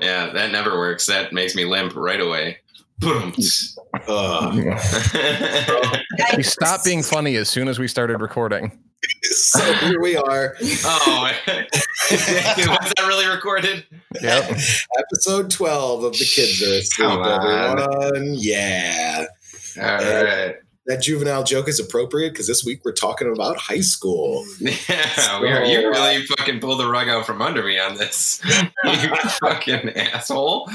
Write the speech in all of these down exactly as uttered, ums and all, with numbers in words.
Yeah, that never works. That makes me limp right away. Boom. We stopped being funny as soon as we started recording. So here we are. Oh, was that really recorded? Yep. Episode twelve of The Kids Are Asleep. Come on. Everyone. Yeah. All and right. That juvenile joke is appropriate because this week we're talking about high school. Yeah, so, we are. You really fucking pulled the rug out from under me on this. You fucking asshole.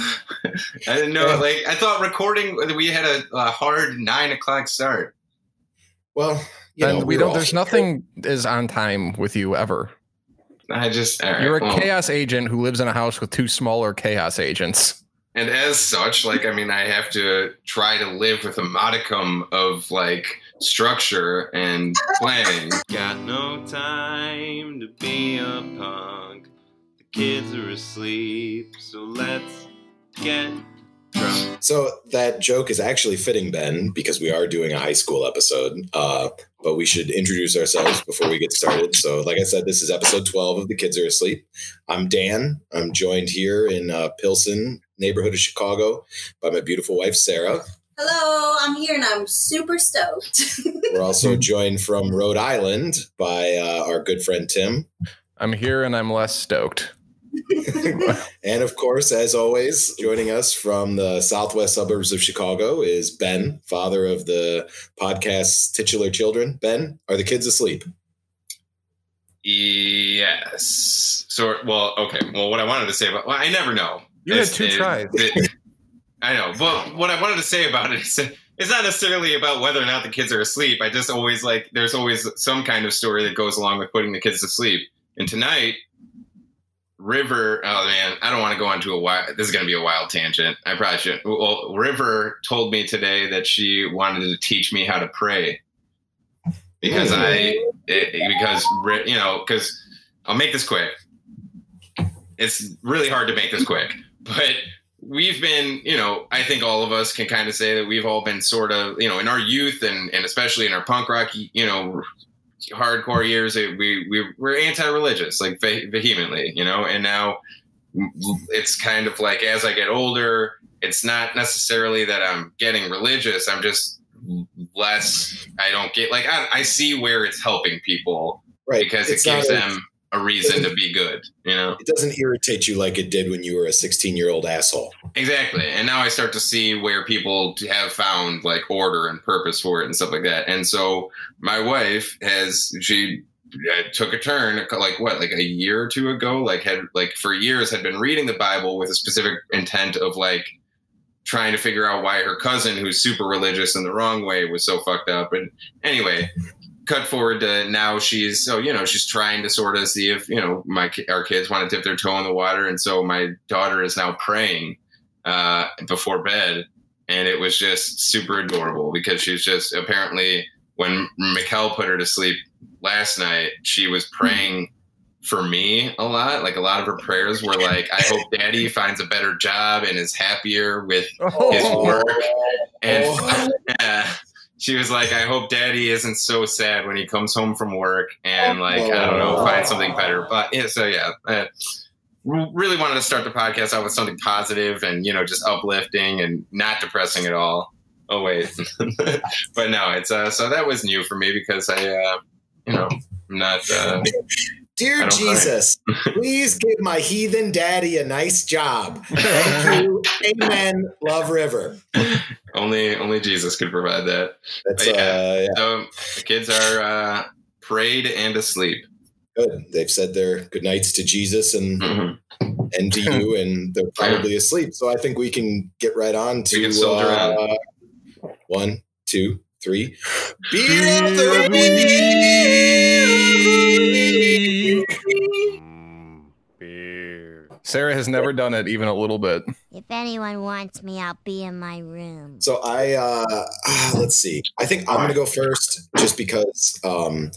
I didn't know. Like, I thought recording, we had a, a hard nine o'clock start. Well, you know, we don't. There's here. Nothing is on time with you ever. I just right, you're a well. chaos agent who lives in a house with two smaller chaos agents. And as such, like, I mean, I have to try to live with a modicum of, like, structure and planning. Got no time to be a punk. The kids are asleep, so let's get drunk. So that joke is actually fitting, Ben, because we are doing a high school episode. Uh, but we should introduce ourselves before we get started. So, like I said, this is episode twelve of The Kids Are Asleep. I'm Dan. I'm joined here in uh, Pilsen, neighborhood of Chicago, by my beautiful wife, Sarah. Hello, I'm here and I'm super stoked. We're also joined from Rhode Island by uh, our good friend, Tim. I'm here and I'm less stoked. And of course, as always, joining us from the southwest suburbs of Chicago is Ben, father of the podcast's titular children. Ben, are the kids asleep? Yes. So, well, okay. Well, what I wanted to say about, well, I never know. You had two it, tries. It, I know. Well, what I wanted to say about it is it's not necessarily about whether or not the kids are asleep. I just always like, there's always some kind of story that goes along with putting the kids to sleep. And tonight, River, oh man, I don't want to go onto a wild, this is going to be a wild tangent. I probably should. Well, River told me today that she wanted to teach me how to pray because I, it, because, you know, because I'll make this quick. It's really hard to make this quick. But we've been, you know, I think all of us can kind of say that we've all been sort of, you know, in our youth and, and especially in our punk rock, you know, hardcore years, we, we we're anti-religious, like vehemently, you know, and now it's kind of like as I get older, it's not necessarily that I'm getting religious. I'm just less, I don't get like, I, I see where it's helping people, right? Because it's it gives not, them a reason to be good, you know? It doesn't irritate you like it did when you were a sixteen-year-old asshole. Exactly. And now I start to see where people have found, like, order and purpose for it and stuff like that. And so my wife has, she took a turn, like, what, like a year or two ago? Like, had like for years had been reading the Bible with a specific intent of, like, trying to figure out why her cousin, who's super religious in the wrong way, was so fucked up. And anyway... Cut forward to now she's, so, you know, she's trying to sort of see if, you know, my our kids want to dip their toe in the water. And so my daughter is now praying uh, before bed. And it was just super adorable because she's just apparently when Mikhail put her to sleep last night, she was praying for me a lot. Like a lot of her prayers were like, I hope daddy finds a better job and is happier with oh. his work. And oh. yeah. She was like, I hope daddy isn't so sad when he comes home from work and, like, I don't know, find something better. But yeah, so yeah, I really wanted to start the podcast out with something positive and, you know, just uplifting and not depressing at all. Oh, wait. But no, it's uh, so that was new for me because I, uh, you know, I'm not. Uh, Dear Jesus, please give my heathen daddy a nice job. Thank you. Amen. Love River. Only only Jesus could provide that. That's, but yeah, uh, yeah. So the kids are uh, prayed and asleep. Good. They've said their good nights to Jesus and mm-hmm. and to you, and they're probably yeah. asleep. So I think we can get right on to we can soldier uh, out. One, two, three. Beer of the week. Sarah has never done it even a little bit. If anyone wants me, I'll be in my room. So I, uh, let's see. I think I'm going to go first just because um,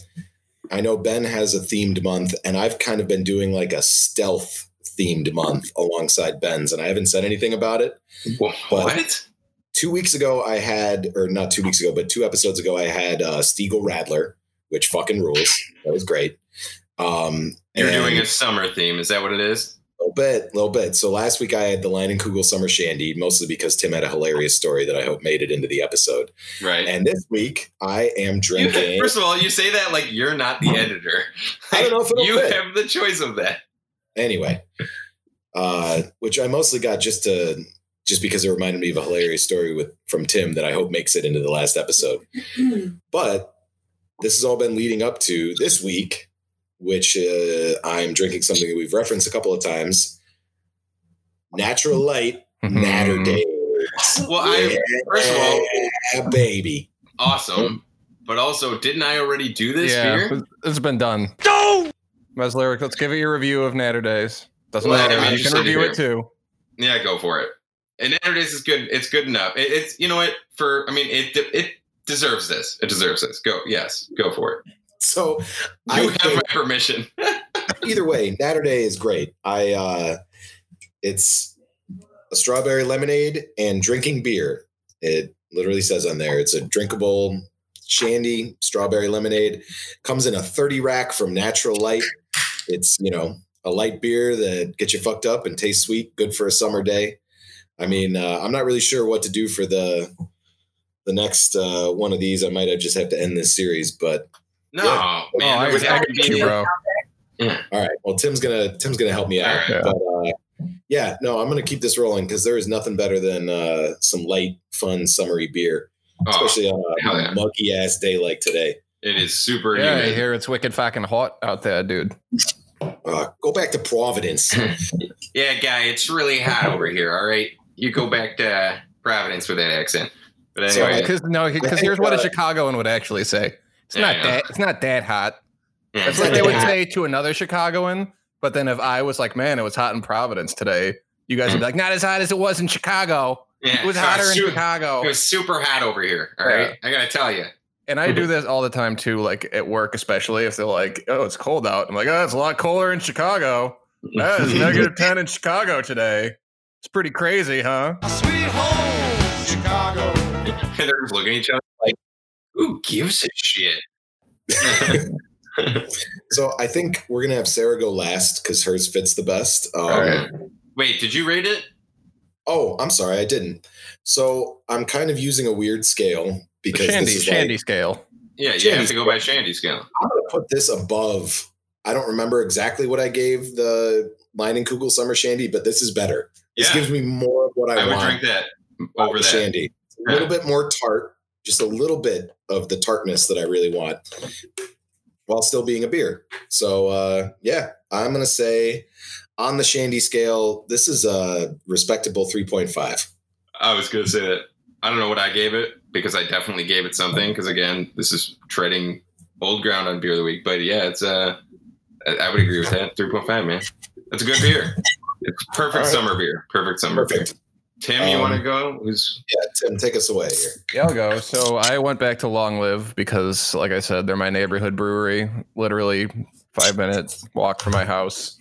I know Ben has a themed month and I've kind of been doing like a stealth themed month alongside Ben's and I haven't said anything about it. What? But two weeks ago I had, or not two weeks ago, but two episodes ago I had uh, Stiegl Radler, which fucking rules. That was great. Um, You're and, doing a summer theme. Is that what it is? A little bit, a little bit. So last week I had the Leinenkugel Summer Shandy, mostly because Tim had a hilarious story that I hope made it into the episode. Right. And this week I am drinking. You, first of all, you say that like you're not the editor. I don't know if it'll You fit. Have the choice of that. Anyway, uh, which I mostly got just to just because it reminded me of a hilarious story with from Tim that I hope makes it into the last episode. But this has all been leading up to this week, which uh, I'm drinking something that we've referenced a couple of times. Natural Light, Natterdays. Well, I, yeah, first of all, baby. Awesome. But also, didn't I already do this yeah, beer? It's been done. No! Baz Luhrmann, let's give it your review of Natterdays. Doesn't well, matter. I mean, you can review it too. Yeah, go for it. And Natterdays is good. It's good enough. It, it's, you know what? For, I mean, it, it deserves this. It deserves this. Go. Yes. Go for it. So, you I have think, my permission. Either way, Natterday is great. I uh, it's a strawberry lemonade and drinking beer. It literally says on there it's a drinkable shandy strawberry lemonade. Comes in a thirty rack from Natural Light. It's, you know, a light beer that gets you fucked up and tastes sweet, good for a summer day. I mean, uh, I'm not really sure what to do for the the next uh, one of these. I might have just have to end this series, but. No, yeah. man, oh, I was talking to you, bro. Yeah. All right. Well, Tim's gonna Tim's gonna help me out. Right. But, uh, yeah, no, I'm gonna keep this rolling because there is nothing better than uh, some light, fun, summery beer, oh, especially on a yeah. muggy ass day like today. It is super. Yeah, humid. I hear it's wicked fucking hot out there, dude. Uh, go back to Providence. Yeah, guy, it's really hot over here. All right, you go back to Providence with that accent. But anyway, because so, no, because here's what a Chicagoan would actually say. It's yeah, not that it's not that hot. Yeah, That's what like they would hot. say to another Chicagoan. But then if I was like, man, it was hot in Providence today, you guys would be like, not as hot as it was in Chicago. Yeah, it was so hotter in super, Chicago. It was super hot over here. All right. Yeah. I got to tell you. And I do this all the time, too, like at work, especially if they're like, oh, it's cold out. I'm like, oh, it's a lot colder in Chicago. That is negative ten in Chicago today. It's pretty crazy, huh? Sweet home, Chicago. And they're just looking at each other like, who gives a shit? So I think we're going to have Sarah go last because hers fits the best. Um, right. Wait, did you rate it? Oh, I'm sorry. I didn't. So I'm kind of using a weird scale because Shandy, this is Shandy like, scale. Yeah, you have to go by Shandy scale. I'm going to put this above. I don't remember exactly what I gave the Leinenkugel Summer Shandy, but this is better. Yeah. This gives me more of what I, I want. I would drink that over that. Shandy. Yeah. A little bit more tart. Just a little bit of the tartness that I really want while still being a beer. So, uh, yeah, I'm going to say on the Shandy scale, this is a respectable three point five. I was going to say that. I don't know what I gave it because I definitely gave it something. Because, again, this is treading old ground on Beer of the Week. But, yeah, it's uh, I would agree with that. three point five, man. That's a good beer. It's perfect right. summer beer. Perfect summer perfect. beer. Tim, you um, want to go? Who's... Yeah, Tim, take us away here. Yeah, I'll go. So I went back to Long Live because, like I said, they're my neighborhood brewery. Literally five minutes walk from my house.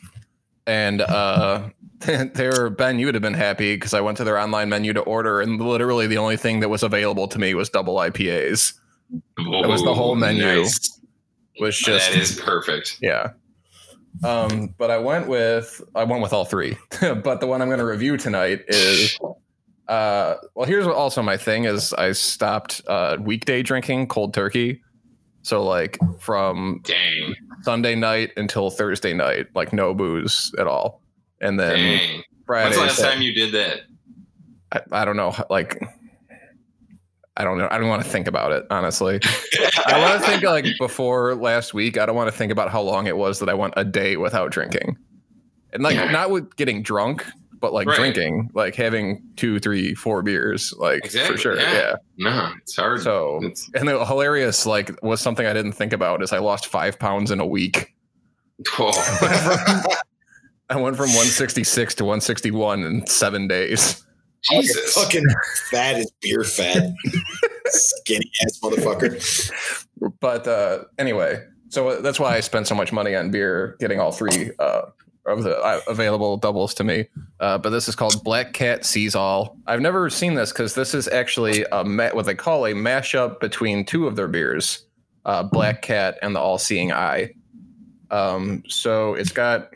And uh, they were, Ben, you would have been happy because I went to their online menu to order, and literally the only thing that was available to me was double I P As. Oh, that was the whole menu. Nice. Was just, that is perfect. Yeah. Um, but I went with I went with all three. But the one I'm going to review tonight is uh, well. Here's what also my thing is. I stopped uh, weekday drinking cold turkey. So like from Dang. Sunday night until Thursday night, like no booze at all. And then Dang. Friday. When's the last so, time you did that? I, I don't know. Like I don't know. I don't want to think about it, honestly. I want to think like before last week. I don't want to think about how long it was that I went a day without drinking. And like yeah. not with getting drunk, but like right. drinking, like having two, three, four beers, like exactly. for sure. Yeah. yeah. No, it's hard. So it's... and the hilarious like was something I didn't think about is I lost five pounds in a week. Oh. I went from one sixty-six to one sixty-one in seven days. Jesus, fucking fat is beer fat, skinny ass motherfucker. But uh, anyway, so that's why I spent so much money on beer, getting all three uh, of the uh, available doubles to me. Uh, but this is called Black Cat Sees All. I've never seen this because this is actually a ma- what they call a mashup between two of their beers, uh, Black Cat and the All-Seeing Eye. Um, so it's got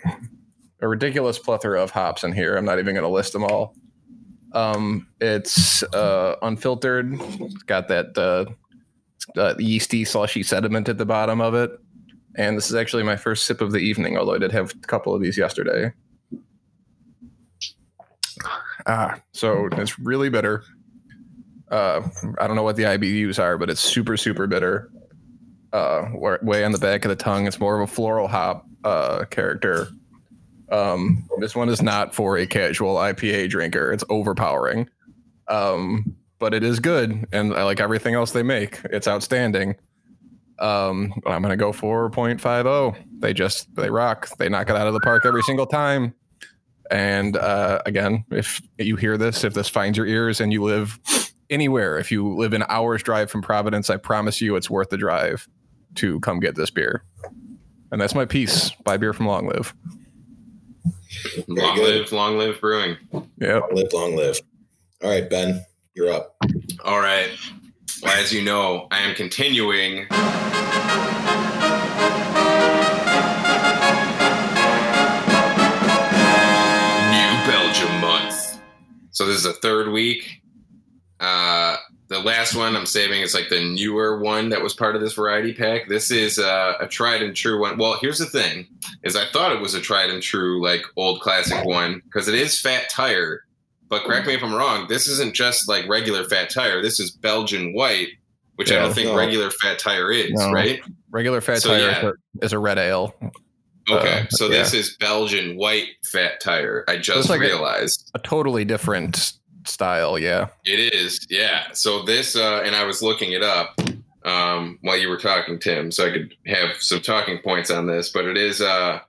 a ridiculous plethora of hops in here. I'm not even going to list them all. Um, it's uh, unfiltered. It's got that uh, uh, yeasty, slushy sediment at the bottom of it. And this is actually my first sip of the evening, although I did have a couple of these yesterday. Ah, so it's really bitter. Uh, I don't know what the I B Us are, but it's super, super bitter. Uh, way on the back of the tongue. It's more of a floral hop uh, character. Um, this one is not for a casual I P A drinker. It's overpowering, um, but it is good. And I like everything else they make. It's outstanding. Um, I'm going to go four point five oh. They just, they rock. They knock it out of the park every single time. And uh, again, if you hear this, if this finds your ears and you live anywhere, if you live an hour's drive from Providence, I promise you it's worth the drive to come get this beer. And that's my piece. Buy beer from Long Live. Long live, long live brewing. Yeah. Long live, long live. All right, Ben, you're up. All right. Well, as you know, I am continuing. New Belgium month. So this is the third week. Uh, the last one I'm saving is like the newer one that was part of this variety pack. This is uh, a tried and true one. Well, here's the thing is I thought it was a tried and true, like old classic one, because it is Fat Tire. But correct me if I'm wrong. This isn't just like regular Fat Tire. This is Belgian white, which yeah, I don't think no. regular Fat Tire is, no. right? Regular Fat so, Tire yeah. is a red ale. Okay, uh, so yeah. this is Belgian white Fat Tire. I just like realized. A, a totally different style, yeah. It is, yeah. So this, uh, and I was looking it up um, while you were talking, Tim, so I could have some talking points on this, but it is... Uh,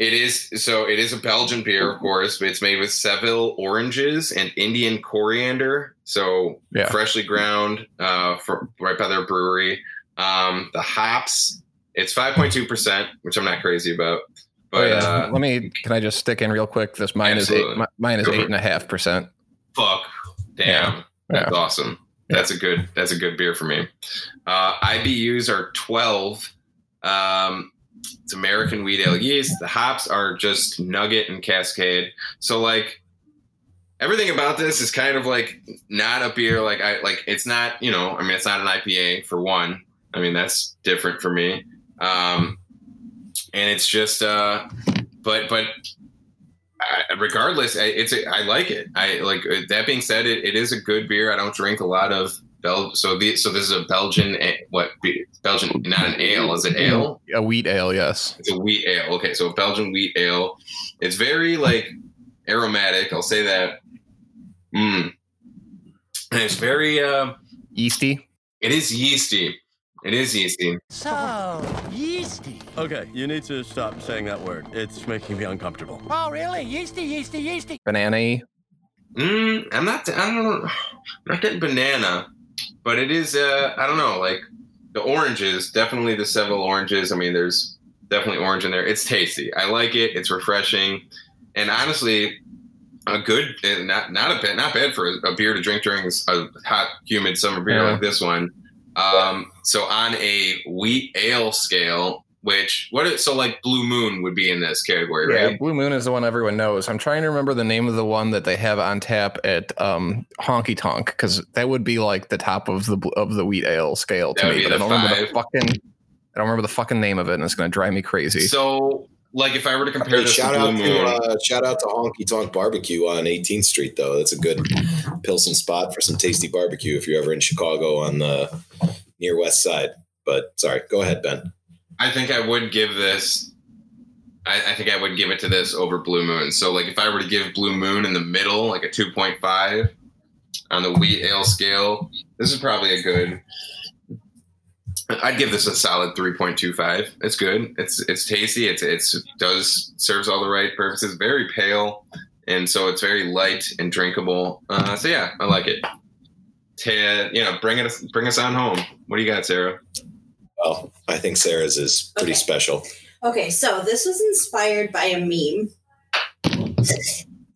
It is so. It is a Belgian beer, of course, but it's made with Seville oranges and Indian coriander, so yeah. freshly ground uh, for, right by their brewery. Um, the hops, it's five point two percent, which I'm not crazy about. But oh, yeah. uh, let me, can I just stick in real quick? This mine absolutely. is eight, mine is eight and a half percent. Fuck, damn, yeah. that's yeah. awesome. Yeah. That's a good. That's a good beer for me. Uh, I B Us are twelve. Um, It's American wheat ale yeast. The hops are just Nugget and Cascade. So like everything about this is kind of like not a beer. Like I like it's not, you know, I mean, it's not an I P A for one. I mean, that's different for me. Um, and it's just uh, but but I, regardless, I, it's a, I like it. I like that being said, it, it is a good beer. I don't drink a lot of Bel- so the, so this is a Belgian what Belgian not an ale is it ale a wheat ale yes it's a wheat ale okay so a Belgian wheat ale. It's very like aromatic, I'll say that. Mm. And it's very uh, yeasty. It is yeasty. It is yeasty. So yeasty. Okay, you need to stop saying that word. It's making me uncomfortable. Oh really? Yeasty, yeasty, yeasty. Banana-y. Mm, I'm not. I don't. I'm not getting banana. But it is, uh, I don't know, like the oranges, definitely the Seville oranges. I mean, there's definitely orange in there. It's tasty. I like it. It's refreshing. And honestly, a good, not not a bad, not bad for a beer to drink during a hot, humid summer beer yeah. like this one. Um, so on a wheat ale scale, which, what is, so like Blue Moon would be in this category, right? Yeah, Blue Moon is the one everyone knows. I'm trying to remember the name of the one that they have on tap at um, Honky Tonk, because that would be like the top of the of the wheat ale scale to me. But I don't five. remember the fucking I don't remember the fucking name of it, and it's going to drive me crazy. So, like, if I were to compare I mean, this shout to Blue out Moon, to, uh, shout out to Honky Tonk Barbecue on eighteenth Street, though. That's a good Pilsen spot for some tasty barbecue if you're ever in Chicago on the near West Side. But sorry, go ahead, Ben. I think I would give this, I, I think I would give it to this over Blue Moon. So, like, if I were to give Blue Moon in the middle, like a two point five on the wheat ale scale, this is probably a good, I'd give this a solid three point two five. It's good. It's it's tasty. It's it's does, serves all the right purposes. Very pale, and so it's very light and drinkable. Uh, so, yeah, I like it. To, you know, bring it, bring us on home. What do you got, Sarah? Well, I think Sarah's is pretty okay. special. Okay, so this was inspired by a meme.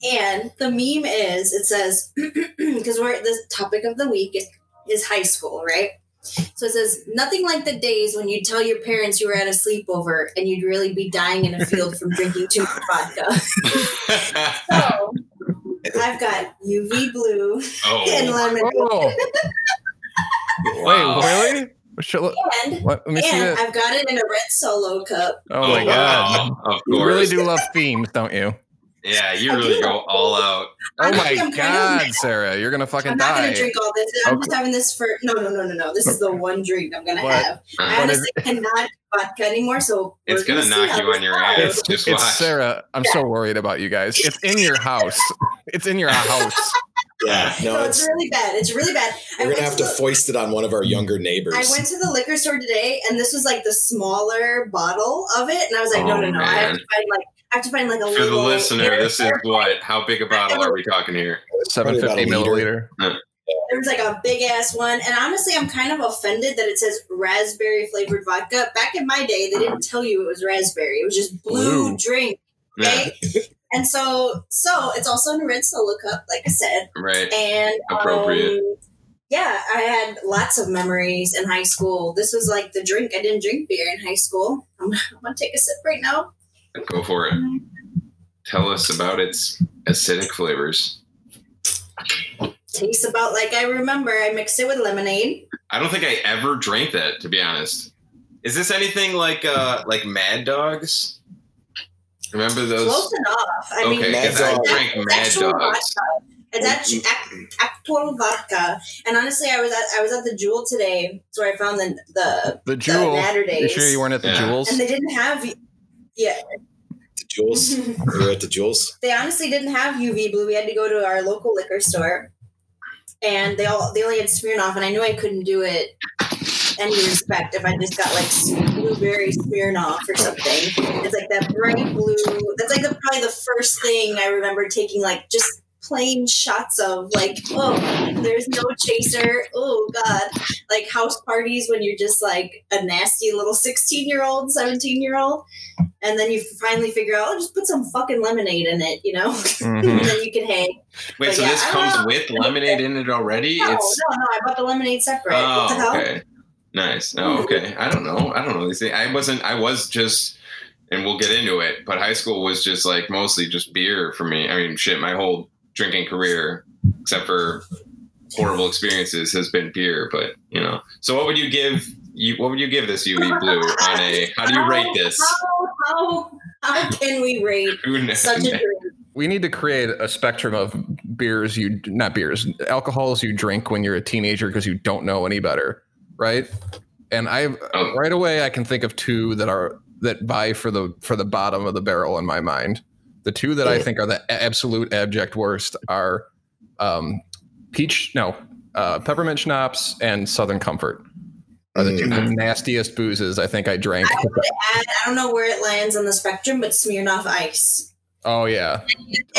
And the meme is, it says, because we're the topic of the week is high school, right? So it says, nothing like the days when you'd tell your parents you were at a sleepover and you'd really be dying in a field from drinking too much vodka. So I've got U V Blue oh. and lemon. Oh. Wow. Wait, really? Should, and what, let me and see I've got it in a red Solo cup. Oh, oh my God. Wow. Of course. You really do love themes, don't you? Yeah, you really go all out. Oh my God, Sarah, you're gonna fucking die. I'm not gonna drink all this. I'm okay. just having this for no, no, no, no, no. This is the one drink I'm gonna what? have. I what honestly is... cannot vodka anymore, so it's gonna, gonna knock you on your ass. It's, just it's watch. Sarah. I'm yeah. so worried about you guys. It's in your house. It's in your house. Yeah, no, no it's, it's really bad. It's really bad. We're going to have to foist it on one of our younger neighbors. I went to the liquor store today, and this was like the smaller bottle of it, and I was like, oh, no, no, no. Man. I have to find like, I have to find like a. For the listener, beer. This is what? How big a bottle are we talking here? seven hundred fifty milliliter. Yeah. There was like a big ass one, and honestly, I'm kind of offended that it says raspberry flavored vodka. Back in my day, they didn't tell you it was raspberry; it was just blue Ooh. drink. Okay. Yeah. And so, so it's also in a red Solo cup, like I said. Right. And appropriate. Um, yeah, I had lots of memories in high school. This was like the drink. I didn't drink beer in high school. I'm, I'm gonna take a sip right now. Go for it. Tell us about its acidic flavors. Tastes about like I remember. I mixed it with lemonade. I don't think I ever drank that, to be honest. Is this anything like uh, like Mad Dogs? Remember those? Close enough. I okay, mean, Mad Dog. I drank Mad Dogs. It's actually actual vodka. And honestly, I was at I was at the Jewel today, so I found the the, the Jewel. Natterdays. You sure you weren't at the yeah. Jewels? And they didn't have yeah. The Jewels. We were at the Jewels. They honestly didn't have U V Blue. We had to go to our local liquor store, and they all they only had Smirnoff, and I knew I couldn't do it any respect if I just got like blueberry Smirnoff or something. It's like that bright blue. That's like the, probably the first thing I remember taking, like just plain shots of, like, oh, there's no chaser. Oh God. Like house parties when you're just like a nasty little sixteen year old, seventeen year old. And then you finally figure out, oh, just put some fucking lemonade in it, you know, mm-hmm. and then you can hang. Wait, but so yeah, this comes with lemonade in it already? No, it's... no, no. I bought the lemonade separate. Oh, what the hell? Okay. Nice. Oh, okay. I don't know. I don't know these things. I wasn't, I was just, and we'll get into it, but high school was just like mostly just beer for me. I mean, shit, my whole drinking career, except for horrible experiences, has been beer, but you know. So what would you give, you, what would you give this U V Blue on a, how do you rate this? How, how, how can we rate such a drink? We need to create a spectrum of beers you, not beers, alcohols you drink when you're a teenager because you don't know any better. Right, and I oh. right away I can think of two that are that vie for the for the bottom of the barrel in my mind. The two that I think are the absolute abject worst are um, peach, no, uh, peppermint schnapps and Southern Comfort are the mm. two the nastiest boozes I think I drank. I would add, I don't know where it lands on the spectrum, but Smirnoff Ice. Oh yeah.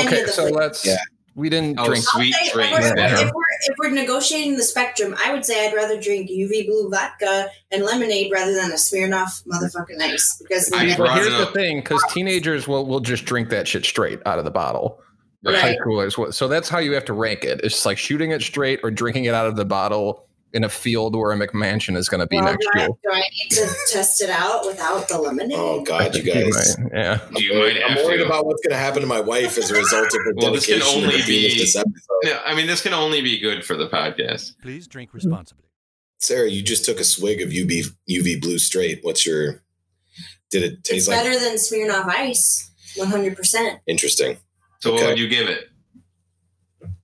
Okay, so flavor. let's. Yeah. We didn't oh, drink sweet say, drink. If we're, if, we're, if we're negotiating the spectrum, I would say I'd rather drink U V Blue vodka and lemonade rather than a Smirnoff motherfucking ice. Because I well, here's the thing, because teenagers will will just drink that shit straight out of the bottle. Right. High schoolers. So that's how you have to rank it. It's like shooting it straight or drinking it out of the bottle in a field where a McMansion is going to be well, next do I, year. Do I need to test it out without the lemonade? Oh, God, you guys. You might, yeah. You I'm, might I'm worried to. about what's going to happen to my wife as a result of her well, dedication this can only to be, this episode. No, I mean, this can only be good for the podcast. Please drink responsibly. Sarah, you just took a swig of U V, U V Blue straight. What's your... Did it taste it's like... better than Smirnoff Ice, one hundred percent. Interesting. So okay. What would you give it?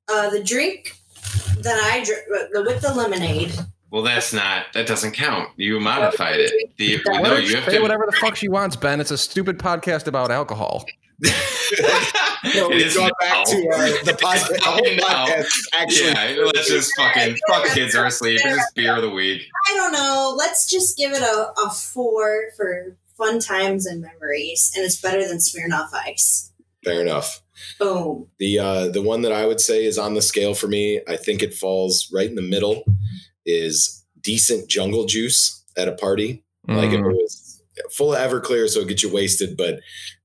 Uh, the drink... That I dr- with the lemonade. Well, that's not. That doesn't count. You modified it. The, no, you have say to whatever the fuck she wants, Ben. It's a stupid podcast about alcohol. No, we go back to uh, the podcast. The whole podcast actually, yeah, let's just fucking fuck Kids Are Asleep. It's beer of the week. I don't know. Let's just give it a, a four for fun times and memories, and it's better than Smirnoff Ice. Fair enough. Oh, the uh, the one that I would say is on the scale for me, I think it falls right in the middle, is decent jungle juice at a party. Mm. Like it was full of Everclear, so it gets you wasted, but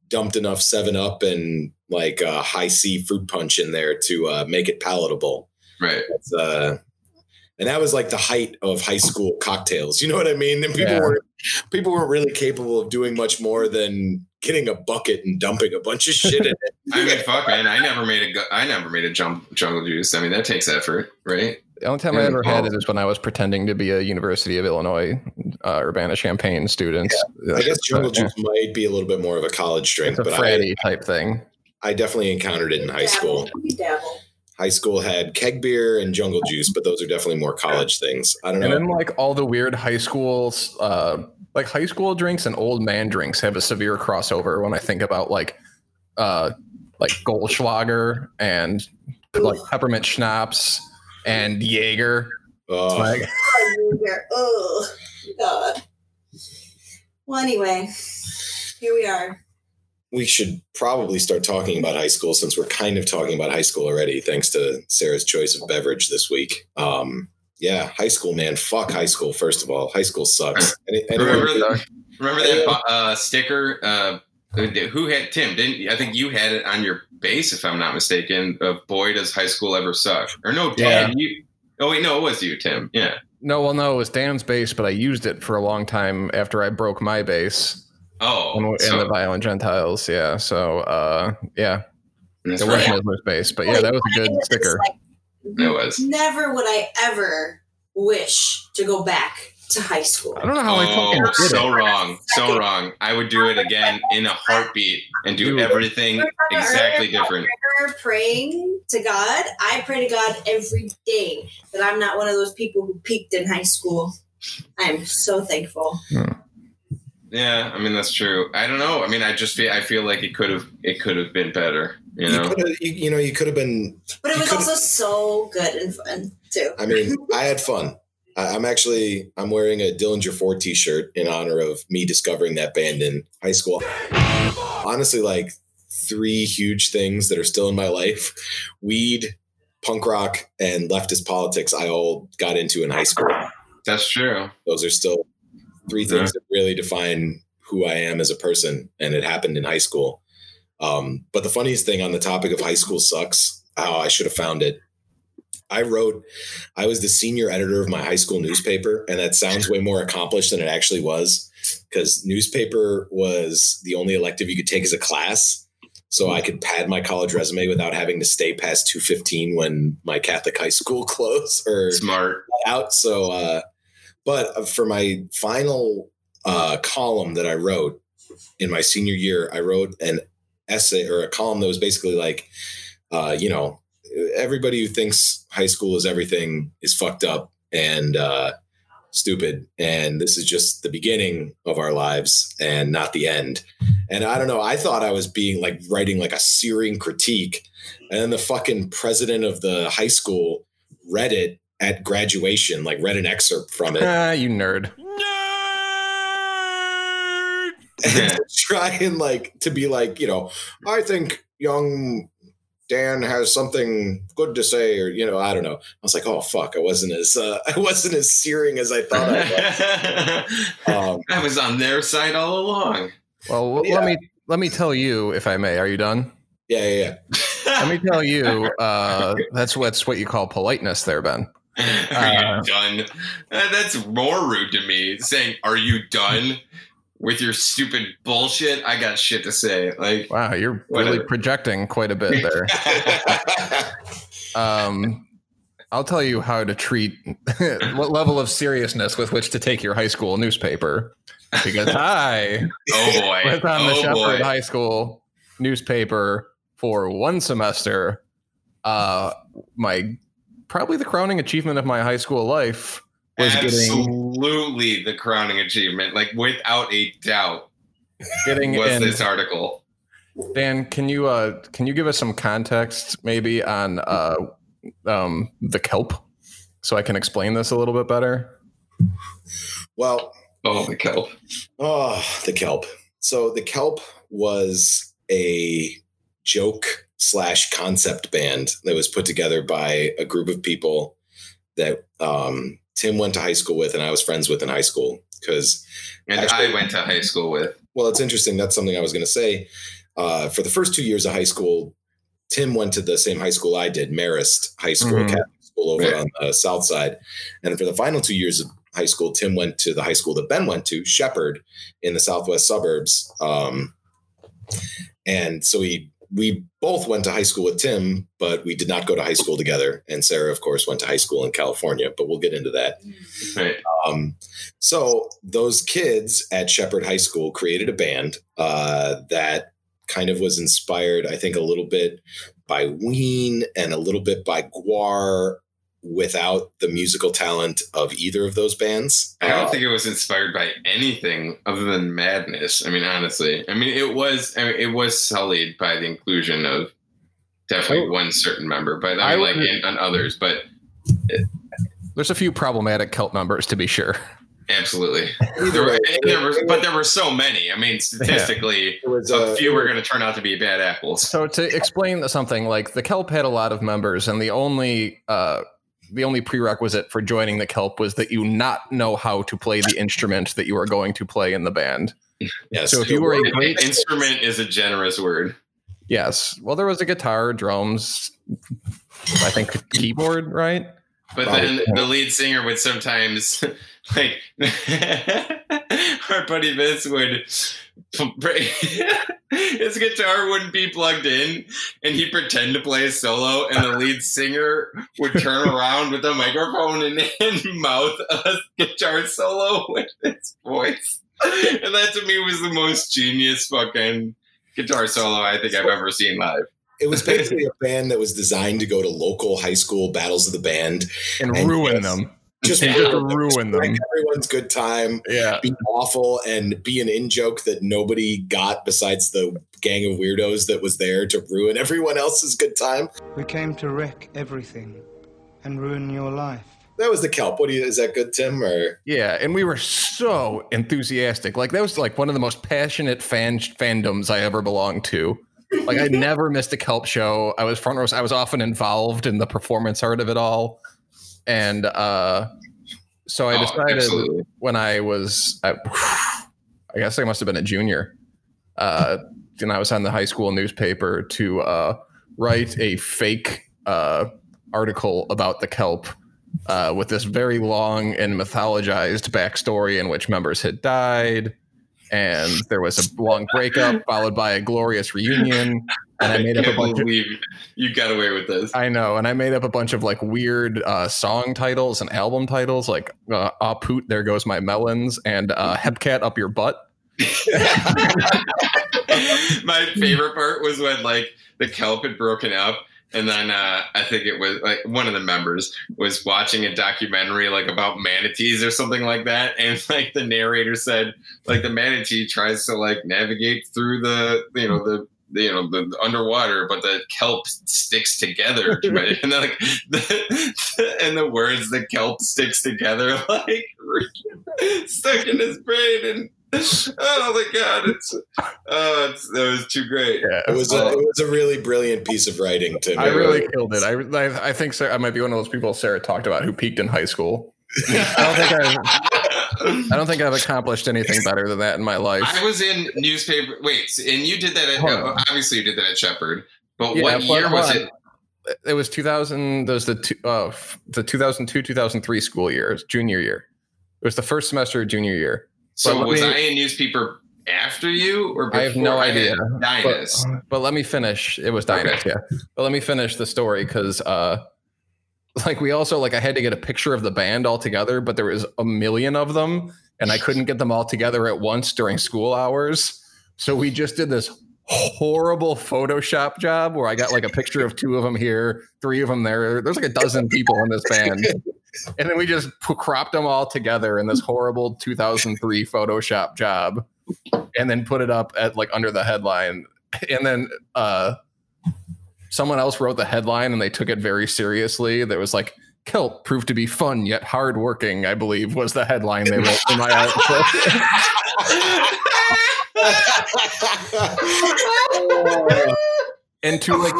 dumped enough seven up and like a high C fruit punch in there to uh, make it palatable. Right. It's, uh, And that was like the height of high school cocktails. You know what I mean? And people yeah. were people weren't really capable of doing much more than getting a bucket and dumping a bunch of shit in it. I mean, fuck, man. I never made a I never made a jump, jungle juice. I mean, that takes effort, right? The only time and I ever had it is when I was pretending to be a University of Illinois uh, Urbana-Champaign student. Yeah. I guess jungle but, juice yeah. might be a little bit more of a college drink, it's a but fratty I, type thing. I definitely encountered it in high school. You dabble. High school had keg beer and jungle juice, but those are definitely more college things. I don't know. And then like all the weird high schools, uh, like high school drinks and old man drinks have a severe crossover when I think about like uh, like Goldschlager and like peppermint schnapps and Jaeger. Oh, like, oh God. Well, anyway, here we are. We should probably start talking about high school since we're kind of talking about high school already, thanks to Sarah's choice of beverage this week. Um, yeah, high school, man. Fuck high school, first of all. High school sucks. Any, remember, the, remember that uh, sticker? Uh, who had Tim? Didn't I think you had it on your base, if I'm not mistaken, of boy, does high school ever suck? Or no, Dan. Yeah. You, oh, wait, no, it was you, Tim. Yeah. No, well, no, it was Dan's base, but I used it for a long time after I broke my base. Oh, and, so. and the Violent Gentiles, yeah. So, uh, yeah, that's it right. wasn't his base, but yeah, that was a good sticker. Like, it was. Never would I ever wish to go back to high school. I don't know how oh, I fucking did so it. So wrong, so wrong. I would do it again in a heartbeat and do everything exactly different. Praying to God, I pray to God every day that I'm not one of those people who peaked in high school. I'm so thankful. Hmm. Yeah, I mean that's true. I don't know. I mean, I just feel I feel like it could have it could have been better. You know, you, you, you know, you could have been. But it was also so good and fun too. I mean, I had fun. I, I'm actually I'm wearing a Dillinger Four T-shirt in honor of me discovering that band in high school. Honestly, like three huge things that are still in my life: weed, punk rock, and leftist politics. I all got into in high school. That's true. Those are still. Three things yeah. that really define who I am as a person. And it happened in high school. Um, but the funniest thing on the topic of high school sucks, oh, I should have found it. I wrote, I was the senior editor of my high school newspaper. And that sounds way more accomplished than it actually was because newspaper was the only elective you could take as a class. So I could pad my college resume without having to stay past two fifteen when my Catholic high school closed or smart out. So, uh, But for my final uh, column that I wrote in my senior year, I wrote an essay or a column that was basically like, uh, you know, everybody who thinks high school is everything is fucked up and uh, stupid. And this is just the beginning of our lives and not the end. And I don't know, I thought I was being like writing like a searing critique. And then the fucking president of the high school read it. At graduation, like read an excerpt from it. Ah, you nerd. Nerd! And trying like to be like, you know, I think young Dan has something good to say, or you know, I don't know. I was like, oh fuck, I wasn't as uh, I wasn't as searing as I thought I was. um, I was on their side all along. Well, yeah. let me let me tell you, if I may. Are you done? Yeah, yeah, yeah. Let me tell you, uh, that's what's what you call politeness, there, Ben. Are you uh, done? Uh, that's more rude to me. Saying, "Are you done with your stupid bullshit?" I got shit to say. Like, wow, you're whatever. Really projecting quite a bit there. um, I'll tell you how to treat what level of seriousness with which to take your high school newspaper. Because I, oh boy, was on the oh Shepard High School newspaper for one semester. Uh, my. Probably the crowning achievement of my high school life was absolutely getting, the crowning achievement, like without a doubt, getting was in. This article. Dan, can you uh, can you give us some context maybe on uh, um, the Kelp, so I can explain this a little bit better? Well, oh the Kelp, oh the Kelp. So the Kelp was a joke. Slash concept band that was put together by a group of people that um, Tim went to high school with and I was friends with in high school because and actually, I went to high school with. Well, it's interesting. That's something I was going to say. Uh, for the first two years of high school, Tim went to the same high school I did, Marist High School, mm-hmm. Catholic school over yeah. on the south side. And for the final two years of high school, Tim went to the high school that Ben went to, Shepard, in the southwest suburbs. Um, and so he, we both went to high school with Tim, but we did not go to high school together. And Sarah, of course, went to high school in California, but we'll get into that. Right. Um, so those kids at Shepard High School created a band uh, that kind of was inspired, I think, a little bit by Ween and a little bit by Gwar, without the musical talent of either of those bands. I don't think it was inspired by anything other than madness. I mean, honestly, I mean, it was, I mean, it was sullied by the inclusion of definitely one certain member, but I, I mean, like, and, and others, but it, there's a few problematic Kelp members, to be sure. Absolutely. There were, there were, but there were so many. I mean, statistically, yeah. was, uh, a few were going to turn out to be bad apples. So to explain something, like the Kelp had a lot of members, and the only, uh, the only prerequisite for joining the Kelp was that you not know how to play the instrument that you are going to play in the band. Yes. So if you were a great instrument is a generous word. Yes. Well, there was a guitar, drums, I think keyboard, right? But Probably. Then the lead singer would sometimes, like, our buddy Vince would, his guitar wouldn't be plugged in, and he'd pretend to play a solo, and the lead singer would turn around with a microphone and, and mouth a guitar solo with his voice. And that, to me, was the most genius fucking guitar solo I think I've ever seen live. It was basically a band that was designed to go to local high school battles of the band and, and ruin just, them. Just, and just them, ruin just them. Everyone's good time. Yeah. Be awful and be an in joke that nobody got besides the gang of weirdos that was there to ruin everyone else's good time. We came to wreck everything and ruin your life. That was the Kelp. What do you, is that good, Tim? Or yeah, and we were so enthusiastic. Like that was like one of the most passionate fan fandoms I ever belonged to. Like I never missed a Kelp show. I was front row. I was often involved in the performance art of it all. And uh, so I decided oh, when I was, I, I guess I must've been a junior. Uh, and I was on the high school newspaper to uh, write a fake uh, article about the Kelp uh, with this very long and mythologized backstory in which members had died. And there was a long breakup followed by a glorious reunion. And I made I up a bunch of, you got away with this. I know. And I made up a bunch of like weird uh, song titles and album titles like uh, Ah Poot, There Goes My Melons and uh, Hepcat Up Your Butt. My favorite part was when like the Kelp had broken up. And then uh, I think it was like one of the members was watching a documentary like about manatees or something like that. And like the narrator said, like the manatee tries to like navigate through the, you know, the, you know, the, the underwater, but the kelp sticks together. Right? And then like the, and the words, the kelp sticks together, like stuck in his brain and. Oh my God! It's oh, it's, that was too great. Yeah, it was a, it was a really brilliant piece of writing. To me. I really killed it. I, I I think Sarah, I might be one of those people Sarah talked about who peaked in high school. I don't think I've I don't think I've accomplished anything better than that in my life. I was in newspaper. Wait, and you did that? At, huh. Obviously, you did that at Shepard. But yeah, what year was on. it? It was two thousand. Those the two, uh, the two thousand two, two thousand three school year, junior year. It was the first semester of junior year. So but was me, I in newspaper after you or before? I have no I idea. Dynas. But, but let me finish. It was Dynas, okay. yeah. But let me finish the story because uh, like we also like I had to get a picture of the band all together, but there was a million of them and I couldn't get them all together at once during school hours. So we just did this horrible Photoshop job where I got like a picture of two of them here, three of them there. There's like a dozen people in this band. And then we just cropped them all together in this horrible two thousand three Photoshop job and then put it up at like under the headline. And then uh, someone else wrote the headline and they took it very seriously. There was like, Kelp proved to be fun yet hardworking, I believe, was the headline they wrote in my outfit. And to like